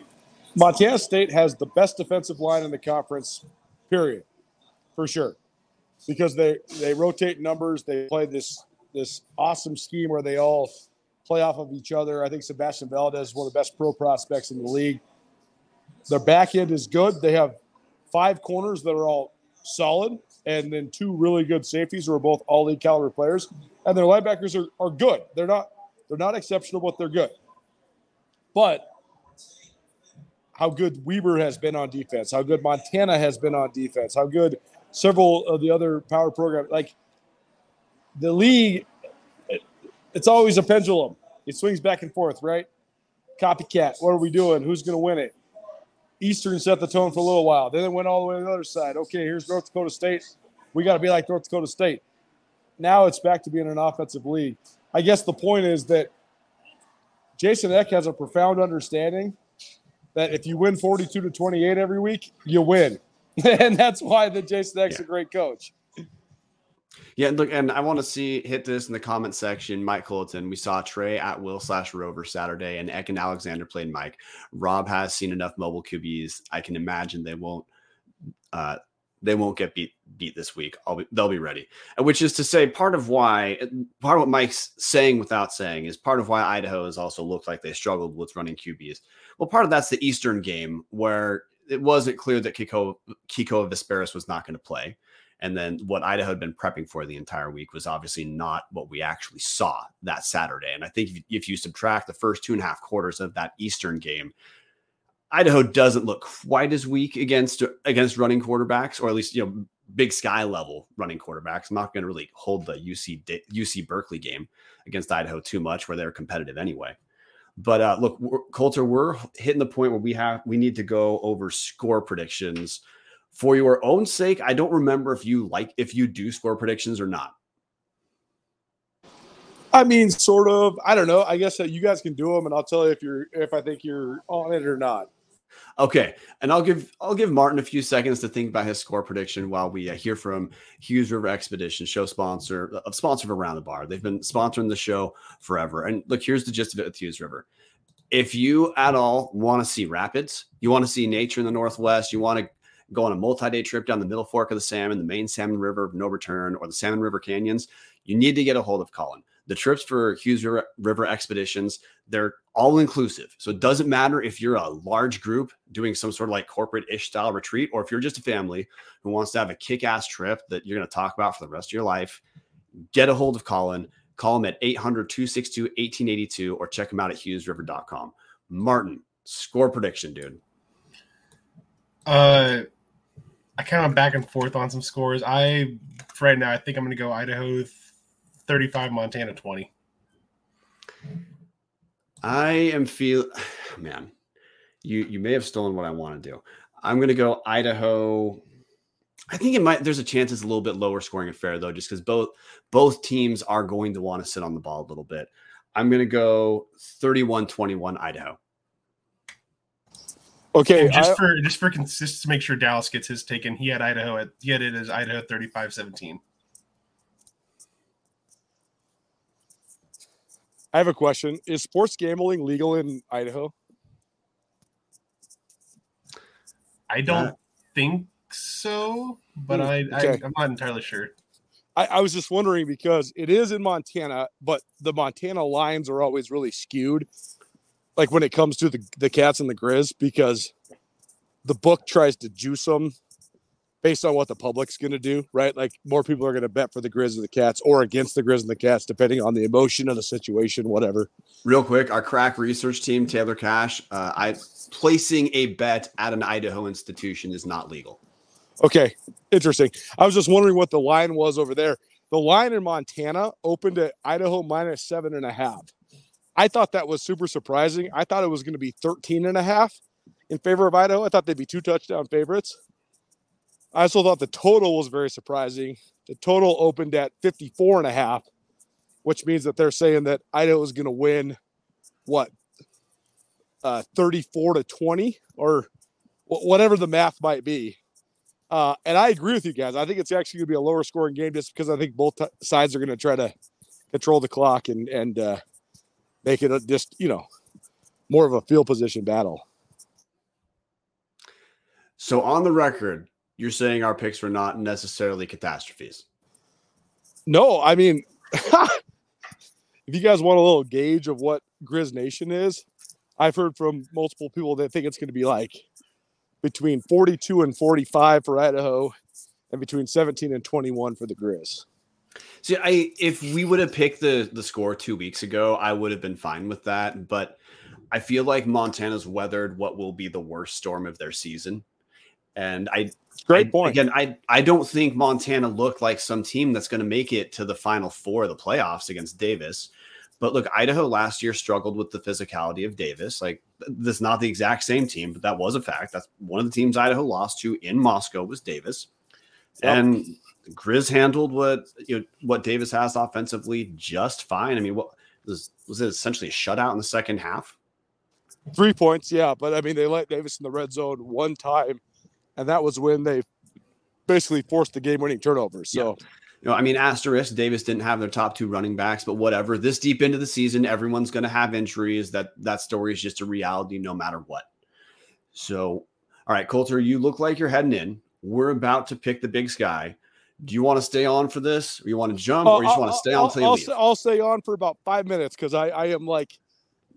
Montana State has the best defensive line in the conference, period, for sure, because they, they rotate numbers. They play this this awesome scheme where they all play off of each other. I think Sebastian Valdez is one of the best pro prospects in the league. Their back end is good. They have five corners that are all solid, and then two really good safeties who are both all league caliber players, and their linebackers are, are good. They're not they're not exceptional, but they're good. But how good Weber has been on defense, how good Montana has been on defense, how good several of the other power programs, like the league, it, it's always a pendulum. It swings back and forth, right? Copycat. What are we doing? Who's going to win it? Eastern set the tone for a little while. Then it went all the way to the other side. Okay, here's North Dakota State. We got to be like North Dakota State. Now it's back to being an offensive league. I guess the point is that Jason Eck has a profound understanding that if you win forty-two to twenty-eight every week, you win. And that's why the Jason Eck's yeah. a great coach. Yeah, and look, and I want to see hit this in the comment section. Mike Colton, we saw Trey at Will slash Rover Saturday, and Eck and Alexander played Mike. Rob has seen enough mobile Q Bs. I can imagine they won't, uh, they won't get beat beat this week. I'll be, they'll be ready. Which is to say, part of why, part of what Mike's saying without saying is part of why Idaho has also looked like they struggled with running Q Bs. Well, part of that's the Eastern game where it wasn't clear that Kiko Kiko Vesperis was not going to play. And then what Idaho had been prepping for the entire week was obviously not what we actually saw that Saturday. And I think if, if you subtract the first two and a half quarters of that Eastern game, Idaho doesn't look quite as weak against against running quarterbacks, or at least, you know, Big Sky level running quarterbacks. I'm not going to really hold the U C U C Berkeley game against Idaho too much, where they're competitive anyway. But uh, look, we're, Colter, we're hitting the point where we have we need to go over score predictions. For your own sake, I don't remember if you like if you do score predictions or not. I mean, sort of. I don't know. I guess that you guys can do them, and I'll tell you if you're if I think you're on it or not. Okay, and I'll give I'll give Martin a few seconds to think about his score prediction while we uh, hear from Hughes River Expedition, show sponsor of uh, sponsor of Around the Bar. They've been sponsoring the show forever. And look, here's the gist of it with Hughes River. If you at all want to see rapids, you want to see nature in the Northwest, you want to go on a multi-day trip down the Middle Fork of the Salmon, the main Salmon River of No Return, or the Salmon River Canyons, you need to get a hold of Colin. The trips for Hughes River Expeditions, they're all-inclusive. So it doesn't matter if you're a large group doing some sort of like corporate-ish style retreat, or if you're just a family who wants to have a kick-ass trip that you're going to talk about for the rest of your life. Get a hold of Colin. Call him at eight hundred, two six two, one eight eight two or check him out at hughes river dot com. Martin, score prediction, dude. Uh... I kind of back and forth on some scores. I, for right now, I think I'm going to go Idaho thirty-five, Montana twenty. I am feel, man, you you may have stolen what I want to do. I'm going to go Idaho. I think it might. There's a chance it's a little bit lower scoring affair though, just because both both teams are going to want to sit on the ball a little bit. I'm going to go thirty-one twenty-one, Idaho. Okay, and just I, for just for just to make sure Dallas gets his take in, he had Idaho at he had it as Idaho thirty-five seventeen. I have a question: is sports gambling legal in Idaho? I don't yeah. think so, but mm, I, okay. I I'm not entirely sure. I, I was just wondering because it is in Montana, but the Montana lines are always really skewed. Like when it comes to the, the Cats and the Grizz, because the book tries to juice them based on what the public's going to do, right? Like more people are going to bet for the Grizz and the Cats or against the Grizz and the Cats, depending on the emotion of the situation, whatever. Real quick, our crack research team, Taylor Cash, uh, I placing a bet at an Idaho institution is not legal. Okay, interesting. I was just wondering what the line was over there. The line in Montana opened at Idaho minus seven and a half. I thought that was super surprising. I thought it was going to be thirteen and a half in favor of Idaho. I thought they'd be two touchdown favorites. I also thought the total was very surprising. The total opened at fifty-four and a half, which means that they're saying that Idaho is going to win what? Uh, thirty-four to twenty or whatever the math might be. Uh, and I agree with you guys. I think it's actually going to be a lower scoring game just because I think both t- sides are going to try to control the clock and, and uh, make it a, just, you know, more of a field position battle. So on the record, you're saying our picks were not necessarily catastrophes. No, I mean, if you guys want a little gauge of what Grizz Nation is, I've heard from multiple people that think it's going to be like between forty-two and forty-five for Idaho and between seventeen and twenty-one for the Grizz. See, I, if we would have picked the, the score two weeks ago, I would have been fine with that. But I feel like Montana's weathered what will be the worst storm of their season. And I, great I, point. Again, I, I don't think Montana looked like some team that's going to make it to the Final Four of the playoffs against Davis. But look, Idaho last year struggled with the physicality of Davis. Like, that's not the exact same team, but that was a fact. That's one of the teams Idaho lost to in Moscow was Davis. Yep. And Grizz handled what, you know, what Davis has offensively just fine. I mean, what was, was it essentially a shutout in the second half? Three points, yeah. But, I mean, they let Davis in the red zone one time, and that was when they basically forced the game-winning turnover. So, yeah. You know, I mean, asterisk, Davis didn't have their top two running backs, but whatever. This deep into the season, everyone's going to have injuries. That that story is just a reality no matter what. So, all right, Colter, you look like you're heading in. We're about to pick the Big Sky. Do you want to stay on for this, or you want to jump, or you just want to stay I'll, on until you I'll, leave? I'll stay on for about five minutes because I, I am, like,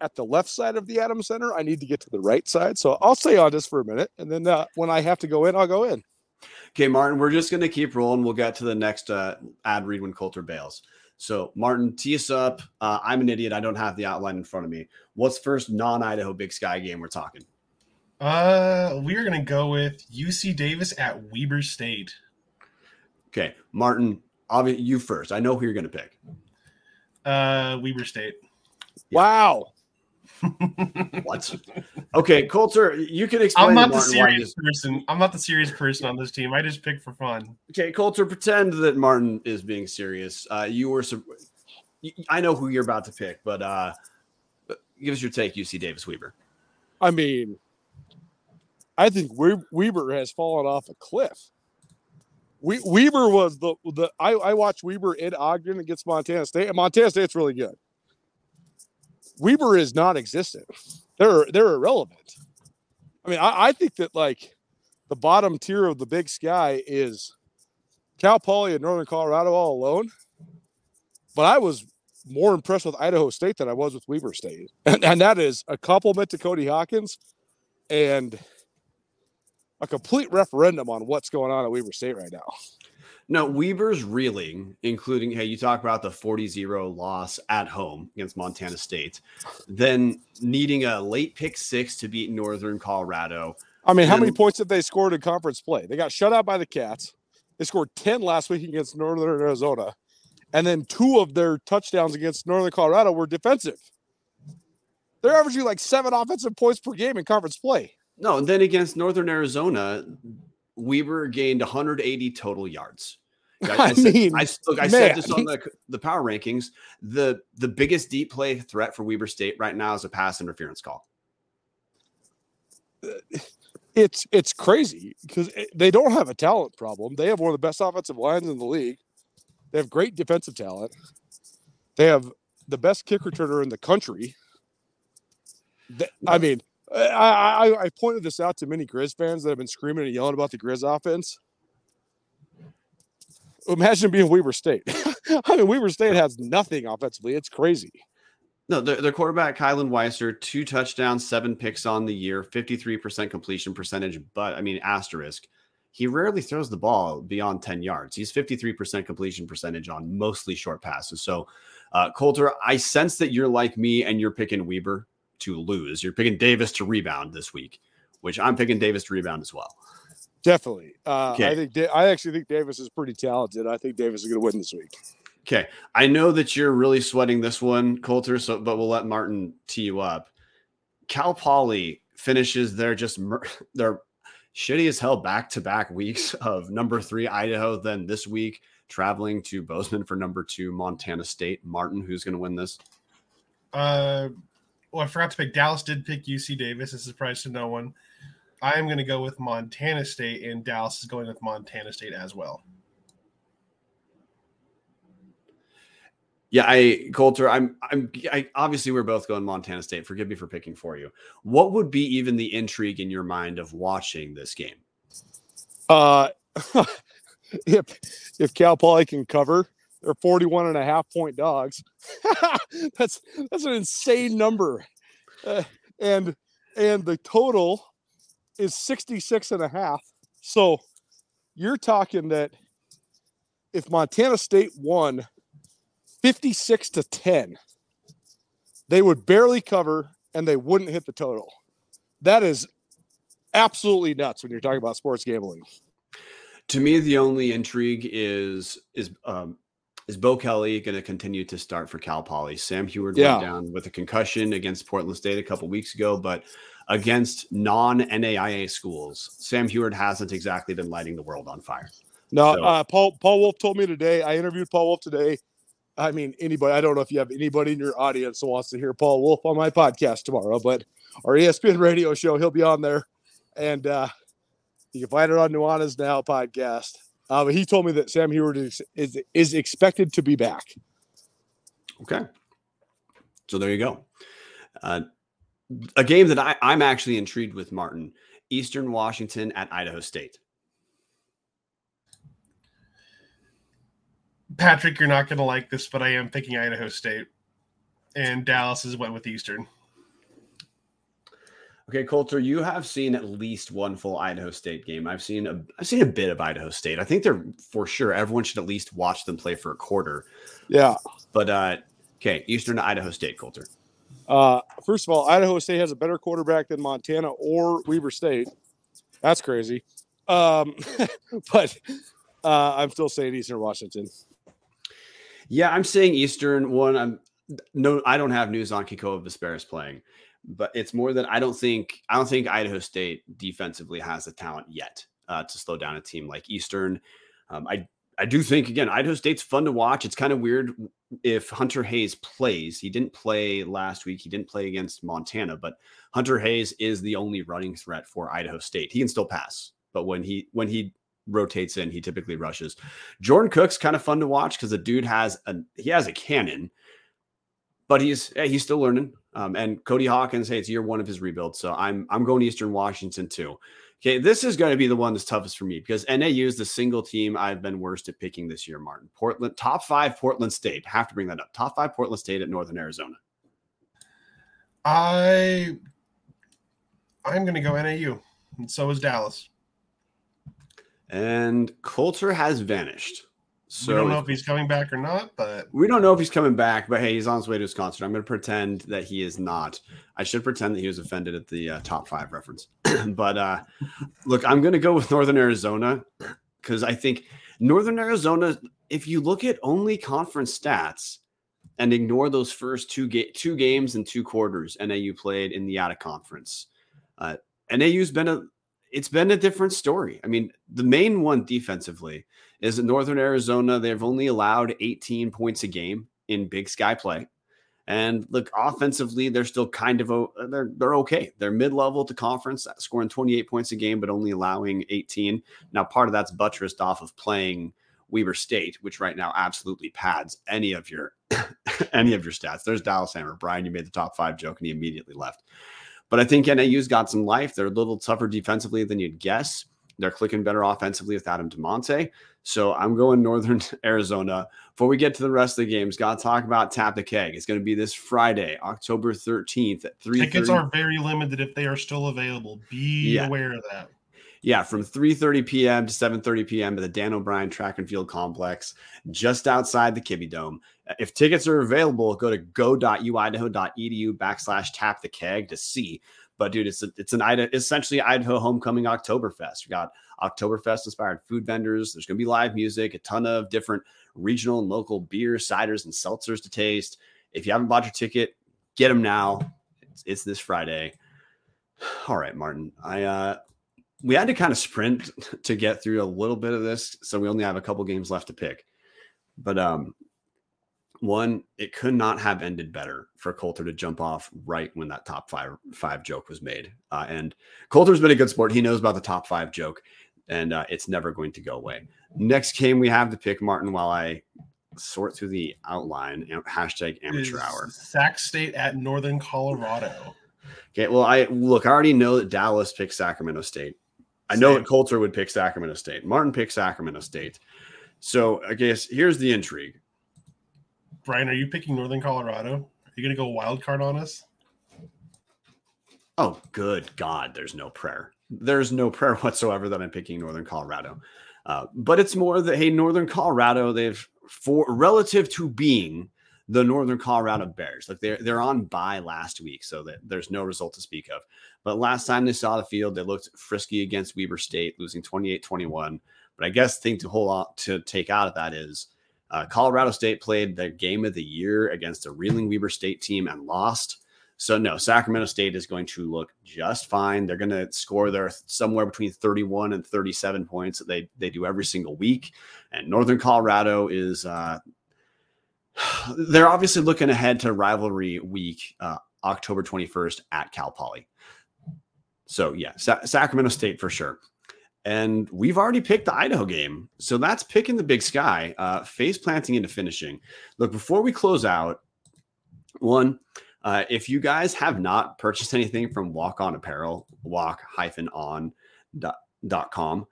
at the left side of the Adams Center. I need to get to the right side. So I'll stay on just for a minute. And then uh, when I have to go in, I'll go in. Okay, Martin, we're just going to keep rolling. We'll get to the next uh, ad read when Colter bails. So, Martin, tee us up. Uh, I'm an idiot. I don't have the outline in front of me. What's first non-Idaho Big Sky game we're talking? Uh, we're going to go with U C Davis at Weber State. Okay, Martin, obviously you first. I know who you're going to pick. Uh, Weber State. Yeah. Wow. What? Okay, Colter, you can explain. I'm not the serious person. I'm not the serious person on this team. I just pick for fun. Okay, Colter, pretend that Martin is being serious. Uh, you were. I know who you're about to pick, but uh, give us your take, U C Davis Weber. I mean, I think we- Weber has fallen off a cliff. We- Weber was the the. I, I watched Weber in Ogden against Montana State, and Montana State's really good. Weber is non-existent. They're they're irrelevant. I mean, I, I think that, like, the bottom tier of the Big Sky is Cal Poly and Northern Colorado all alone. But I was more impressed with Idaho State than I was with Weber State. And, and that is a compliment to Cody Hawkins and a complete referendum on what's going on at Weber State right now. No, Weber's reeling, including, hey, you talk about the forty to zero loss at home against Montana State, then needing a late pick six to beat Northern Colorado. I mean, how then, many points have they scored in conference play? They got shut out by the Cats. They scored ten last week against Northern Arizona, and then two of their touchdowns against Northern Colorado were defensive. They're averaging like seven offensive points per game in conference play. No, and then against Northern Arizona, Weber gained one hundred eighty total yards. I, I said, mean, I, look, I said this on the, the power rankings. The, the biggest deep play threat for Weber State right now is a pass interference call. It's it's crazy because they don't have a talent problem. They have one of the best offensive lines in the league. They have great defensive talent. They have the best kick returner in the country. They, I mean, I, I, I pointed this out to many Grizz fans that have been screaming and yelling about the Grizz offense. Imagine being Weber State. I mean, Weber State has nothing offensively. It's crazy. No, their, their quarterback, Kylan Weiser, two touchdowns, seven picks on the year, fifty-three percent completion percentage. But, I mean, asterisk, he rarely throws the ball beyond ten yards. He's fifty-three percent completion percentage on mostly short passes. So, uh, Colter, I sense that you're like me and you're picking Weber to lose. You're picking Davis to rebound this week, which I'm picking Davis to rebound as well. Definitely. Uh, okay. I think da- I actually think Davis is pretty talented. I think Davis is going to win this week. Okay. I know that you're really sweating this one, Colter, so, but we'll let Martin tee you up. Cal Poly finishes their just mer- their shitty as hell back-to-back weeks of number three Idaho, then this week traveling to Bozeman for number two Montana State. Martin, who's going to win this? Uh, well, I forgot to pick. Dallas did pick U C Davis. A surprise to no one. I am going to go with Montana State, and Dallas is going with Montana State as well. Yeah, I Colter, I'm, I'm, I obviously we're both going Montana State. Forgive me for picking for you. What would be even the intrigue in your mind of watching this game? Uh, if if Cal Poly can cover, they're forty-one and a half point dogs. that's that's an insane number, uh, and and the total is sixty-six and a half. So you're talking that if Montana State won fifty-six to ten, they would barely cover and they wouldn't hit the total. That is absolutely nuts when you're talking about sports gambling. To me, the only intrigue is, is, um, is Bo Kelly going to continue to start for Cal Poly? Sam Heward yeah. went down with a concussion against Portland State a couple weeks ago, but against non-N A I A schools, Sam Heward hasn't exactly been lighting the world on fire. No, so. uh, Paul, Paul Wolf told me today, I interviewed Paul Wolf today. I mean, anybody, I don't know if you have anybody in your audience who wants to hear Paul Wolf on my podcast tomorrow, but our E S P N radio show, he'll be on there. And uh, you can find it on Nuanez Now podcast. Uh, but he told me that Sam Heward is, is, is expected to be back. Okay. So there you go. Uh, a game that I, I'm actually intrigued with, Martin, Eastern Washington at Idaho State. Patrick, you're not going to like this, but I am picking Idaho State, and Dallas is went with Eastern. Okay, Colter, you have seen at least one full Idaho State game. I've seen a, I've seen a bit of Idaho State. I think they're for sure. Everyone should at least watch them play for a quarter. Yeah, but uh, okay, Eastern to Idaho State, Colter. Uh, first of all, Idaho State has a better quarterback than Montana or Weber State. That's crazy, um, but uh, I'm still saying Eastern Washington. Yeah, I'm saying Eastern one. I'm no, I don't have news on Kikoa Vesperis playing, but it's more that I don't think I don't think Idaho State defensively has the talent yet uh, to slow down a team like Eastern. Um, I I do think again Idaho State's fun to watch. It's kind of weird if Hunter Hayes plays. He didn't play last week. He didn't play against Montana, but Hunter Hayes is the only running threat for Idaho State. He can still pass, but when he when he rotates in, he typically rushes. Jordan Cook's kind of fun to watch because the dude has a he has a cannon, but he's he's still learning. Um, and Cody Hawkins, hey, it's year one of his rebuild, so I'm I'm going Eastern Washington too. Okay, this is going to be the one that's toughest for me because N A U is the single team I've been worst at picking this year. Martin, Portland, top five Portland State. Have to bring that up. Top five Portland State at Northern Arizona. I I'm going to go N A U, and so is Dallas. And Colter has vanished. So we don't know if he's coming back or not, but we don't know if he's coming back, but hey, he's on his way to his concert. I'm going to pretend that he is not. I should pretend that he was offended at the uh, top five reference, but uh, look, I'm going to go with Northern Arizona because I think Northern Arizona, if you look at only conference stats and ignore those first two, ga- two games and two quarters, N A U played in the out of conference. Uh, N A U's been a, It's been a different story. I mean, the main one defensively is that Northern Arizona, they've only allowed eighteen points a game in Big Sky play. And look, offensively, they're still kind of – they're they're okay. They're mid-level to conference, scoring twenty-eight points a game, but only allowing eighteen. Now, part of that's buttressed off of playing Weber State, which right now absolutely pads any of your any of your stats. There's Dallas Hammer. Brian, you made the top five joke, and he immediately left. But I think N A U's got some life. They're a little tougher defensively than you'd guess. They're clicking better offensively with Adam DeMonte. So I'm going Northern Arizona. Before we get to the rest of the games, got to talk about Tap the Keg. It's going to be this Friday, October thirteenth at three thirty. Tickets are very limited if they are still available. Be yeah. aware of that. Yeah, from three thirty p.m. to seven thirty p.m. at the Dan O'Brien Track and Field Complex, just outside the Kibbie Dome. If tickets are available, go to go.uidaho.edu backslash tap the keg to see. But, dude, it's a, it's an Idaho, essentially Idaho Homecoming Oktoberfest. We got Oktoberfest-inspired food vendors. There's going to be live music, a ton of different regional and local beers, ciders, and seltzers to taste. If you haven't bought your ticket, get them now. It's, it's this Friday. All right, Martin. I uh, we had to kind of sprint to get through a little bit of this, so we only have a couple games left to pick. But um. one, it could not have ended better for Colter to jump off right when that top five five joke was made. Uh, and Colter's been a good sport. He knows about the top five joke, and uh, it's never going to go away. Next game we have to pick, Martin, while I sort through the outline, hashtag amateur hour. Sac State at Northern Colorado. Okay, well, I look, I already know that Dallas picked Sacramento State. I know Same. that Colter would pick Sacramento State. Martin picked Sacramento State. So I guess here's the intrigue. Brian, are you picking Northern Colorado? Are you going to go wild card on us? Oh, good God. There's no prayer. There's no prayer whatsoever that I'm picking Northern Colorado. Uh, but it's more that, hey, Northern Colorado, they've for relative to being the Northern Colorado Bears, like they're, they're on bye last week. So that there's no result to speak of. But last time they saw the field, they looked frisky against Weber State, losing twenty-eight twenty-one. But I guess the thing to hold on to take out of that is, Uh, Colorado State played their game of the year against a reeling Weber State team and lost. So no, Sacramento State is going to look just fine. They're going to score their somewhere between thirty-one and thirty-seven points that they, they do every single week. And Northern Colorado is, uh, they're obviously looking ahead to rivalry week, uh, October twenty-first at Cal Poly. So yeah, Sa- Sacramento State for sure. And we've already picked the Idaho game. So that's picking the Big Sky, uh, face planting into finishing. Look, before we close out, one, uh, if you guys have not purchased anything from Walk On Apparel, walk on dot com,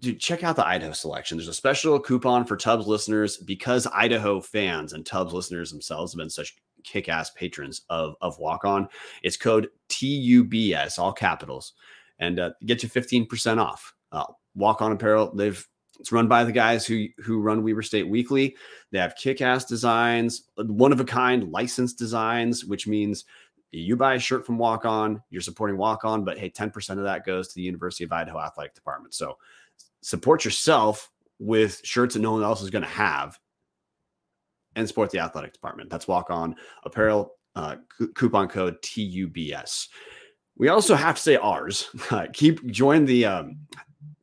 dude, check out the Idaho selection. There's a special coupon for Tubbs listeners because Idaho fans and Tubbs listeners themselves have been such kick-ass patrons of, of Walk On. It's code T U B S, all capitals. And uh, get you fifteen percent off. Uh, Walk On Apparel, they've it's run by the guys who who run Weber State Weekly. They have kick-ass designs, one-of-a-kind licensed designs, which means you buy a shirt from Walk On, you're supporting Walk On, but hey, ten percent of that goes to the University of Idaho Athletic Department. So support yourself with shirts that no one else is going to have and support the athletic department. That's Walk On Apparel, uh, c- coupon code T U B S. We also have to say ours. Uh, keep join the um,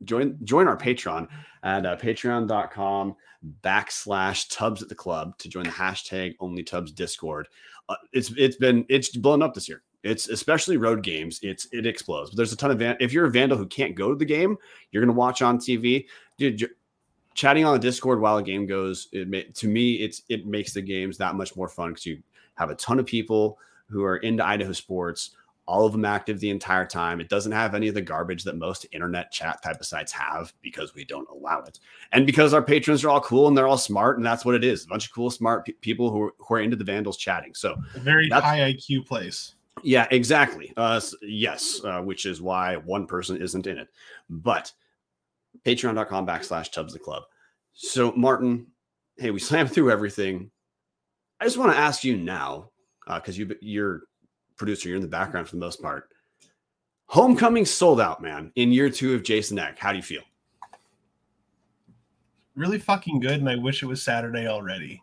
join join our Patreon at uh, patreon.com backslash Tubbs at the club to join the hashtag Only Tubbs Discord. Uh, it's it's been it's blown up this year. It's especially road games. It's it explodes. But there's a ton of van- if you're a vandal who can't go to the game, you're gonna watch on T V, dude. J- chatting on the Discord while a game goes, it may, to me it's it makes the games that much more fun because you have a ton of people who are into Idaho sports. All of them active the entire time. It doesn't have any of the garbage that most internet chat type of sites have because we don't allow it. And because our patrons are all cool and they're all smart, and that's what it is. A bunch of cool, smart p- people who are, who are into the Vandals chatting. So a very high I Q place. Yeah, exactly. Uh, yes, uh, which is why one person isn't in it. But patreon.com backslash Tubbs the Club. So Martin, hey, we slammed through everything. I just want to ask you now, because uh, you, you're – producer, you're in the background for the most part. Homecoming sold out, man, in year two of Jason Eck. How do you feel? Really fucking good, and I wish it was Saturday already.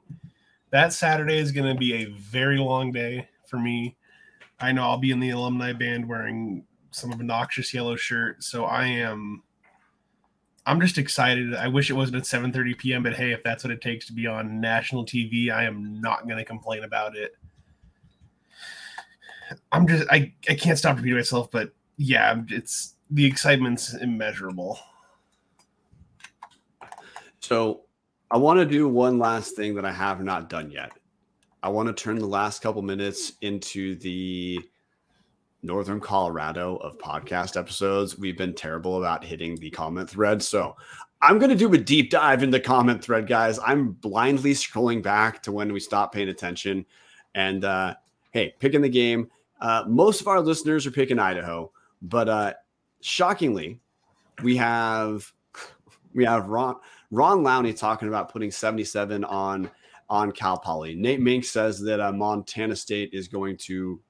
That Saturday is going to be a very long day for me. I know I'll be in the alumni band wearing some obnoxious yellow shirt, so I am... I'm just excited. I wish it wasn't at seven thirty p.m., but hey, if that's what it takes to be on national T V, I am not going to complain about it. I'm just, I, I can't stop repeating myself, but yeah, it's the excitement's immeasurable. So I want to do one last thing that I have not done yet. I want to turn the last couple minutes into the Northern Colorado of podcast episodes. We've been terrible about hitting the comment thread. So I'm going to do a deep dive into comment thread, guys. I'm blindly scrolling back to when we stopped paying attention and, uh, hey, picking the game. Uh, most of our listeners are picking Idaho, but uh, shockingly, we have we have Ron Ron Lowney talking about putting seventy-seven on on Cal Poly. Nate Mink says that uh, Montana State is going to.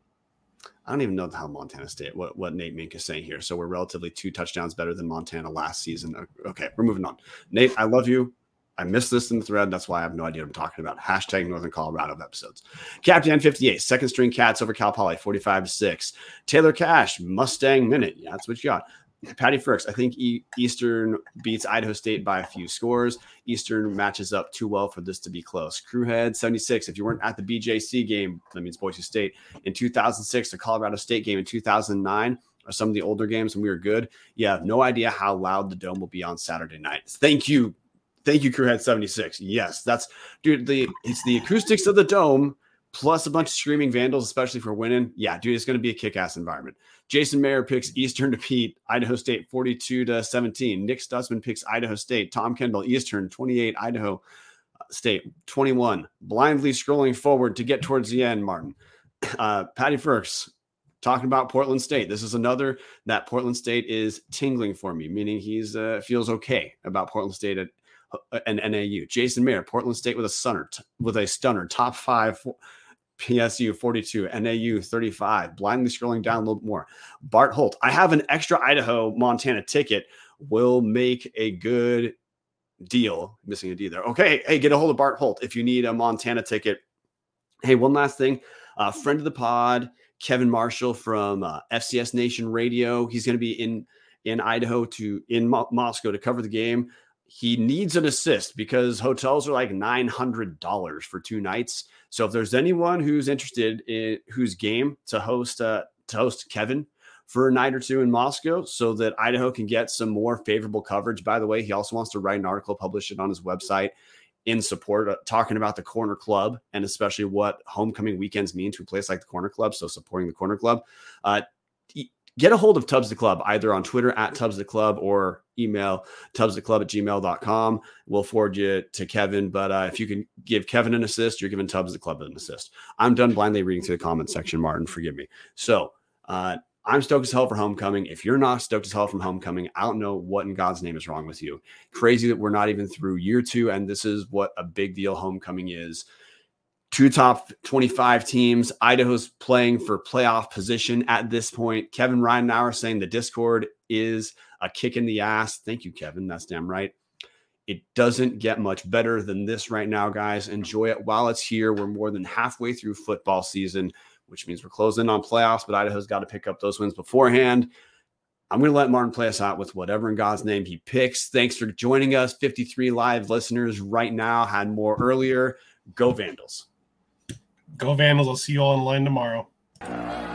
I don't even know how Montana State what what Nate Mink is saying here. So we're relatively two touchdowns better than Montana last season. Okay, we're moving on. Nate, I love you. I missed this in the thread. That's why I have no idea what I'm talking about. Hashtag Northern Colorado episodes. Captain fifty-eight, second string Cats over Cal Poly, forty-five to six. Taylor Cash, Mustang Minute. Yeah, that's what you got. Patty Fricks, I think Eastern beats Idaho State by a few scores. Eastern matches up too well for this to be close. Crewhead seventy-six, if you weren't at the B J C game, that means Boise State, in two thousand six, the Colorado State game in two thousand nine, or some of the older games when we were good, you have no idea how loud the dome will be on Saturday night. Thank you. Thank you, Crewhead seventy-six. Yes, that's – dude, the it's the acoustics of the dome plus a bunch of screaming vandals, especially for winning. Yeah, dude, it's going to be a kick-ass environment. Jason Mayer picks Eastern to beat Idaho State forty-two to seventeen. Nick Stutzman picks Idaho State. Tom Kendall, Eastern, twenty-eight, Idaho State, twenty-one. Blindly scrolling forward to get towards the end, Martin. Uh, Patty Fricks, talking about Portland State. This is another that Portland State is tingling for me, meaning he's uh, feels okay about Portland State at uh, and N A U. Jason Mayer, Portland State with a stunner, t- with a stunner, top five, four, P S U forty-two, N A U thirty-five. Blindly scrolling down a little bit more. Bart Holt, I have an extra Idaho Montana ticket. We'll make a good deal. Missing a D there. Okay, hey, get a hold of Bart Holt if you need a Montana ticket. Hey, one last thing. Uh, friend of the pod, Kevin Marshall from uh, F C S Nation Radio. He's going to be in in Idaho to in Mo- Moscow to cover the game. He needs an assist because hotels are like nine hundred dollars for two nights. So if there's anyone who's interested in whose game to host, uh, to host Kevin for a night or two in Moscow so that Idaho can get some more favorable coverage. By the way, he also wants to write an article, publish it on his website in support, uh, talking about the Corner Club and especially what homecoming weekends mean to a place like the Corner Club. So supporting the Corner Club, uh, get a hold of Tubbs the Club, either on Twitter at Tubbs the Club or email Tubbs the Club at gmail dot com. We'll forward you to Kevin. But uh, if you can give Kevin an assist, you're giving Tubbs the Club an assist. I'm done blindly reading through the comments section, Martin. Forgive me. So uh, I'm stoked as hell for homecoming. If you're not stoked as hell from homecoming, I don't know what in God's name is wrong with you. Crazy that we're not even through year two, and this is what a big deal homecoming is. Two top twenty-five teams. Idaho's playing for playoff position at this point. Kevin Reinauer saying the Discord is a kick in the ass. Thank you, Kevin. That's damn right. It doesn't get much better than this right now, guys. Enjoy it while it's here. We're more than halfway through football season, which means we're closing in on playoffs, but Idaho's got to pick up those wins beforehand. I'm going to let Martin play us out with whatever in God's name he picks. Thanks for joining us. fifty-three live listeners right now. Had more earlier. Go Vandals. Go Vandals. I'll see you all online tomorrow.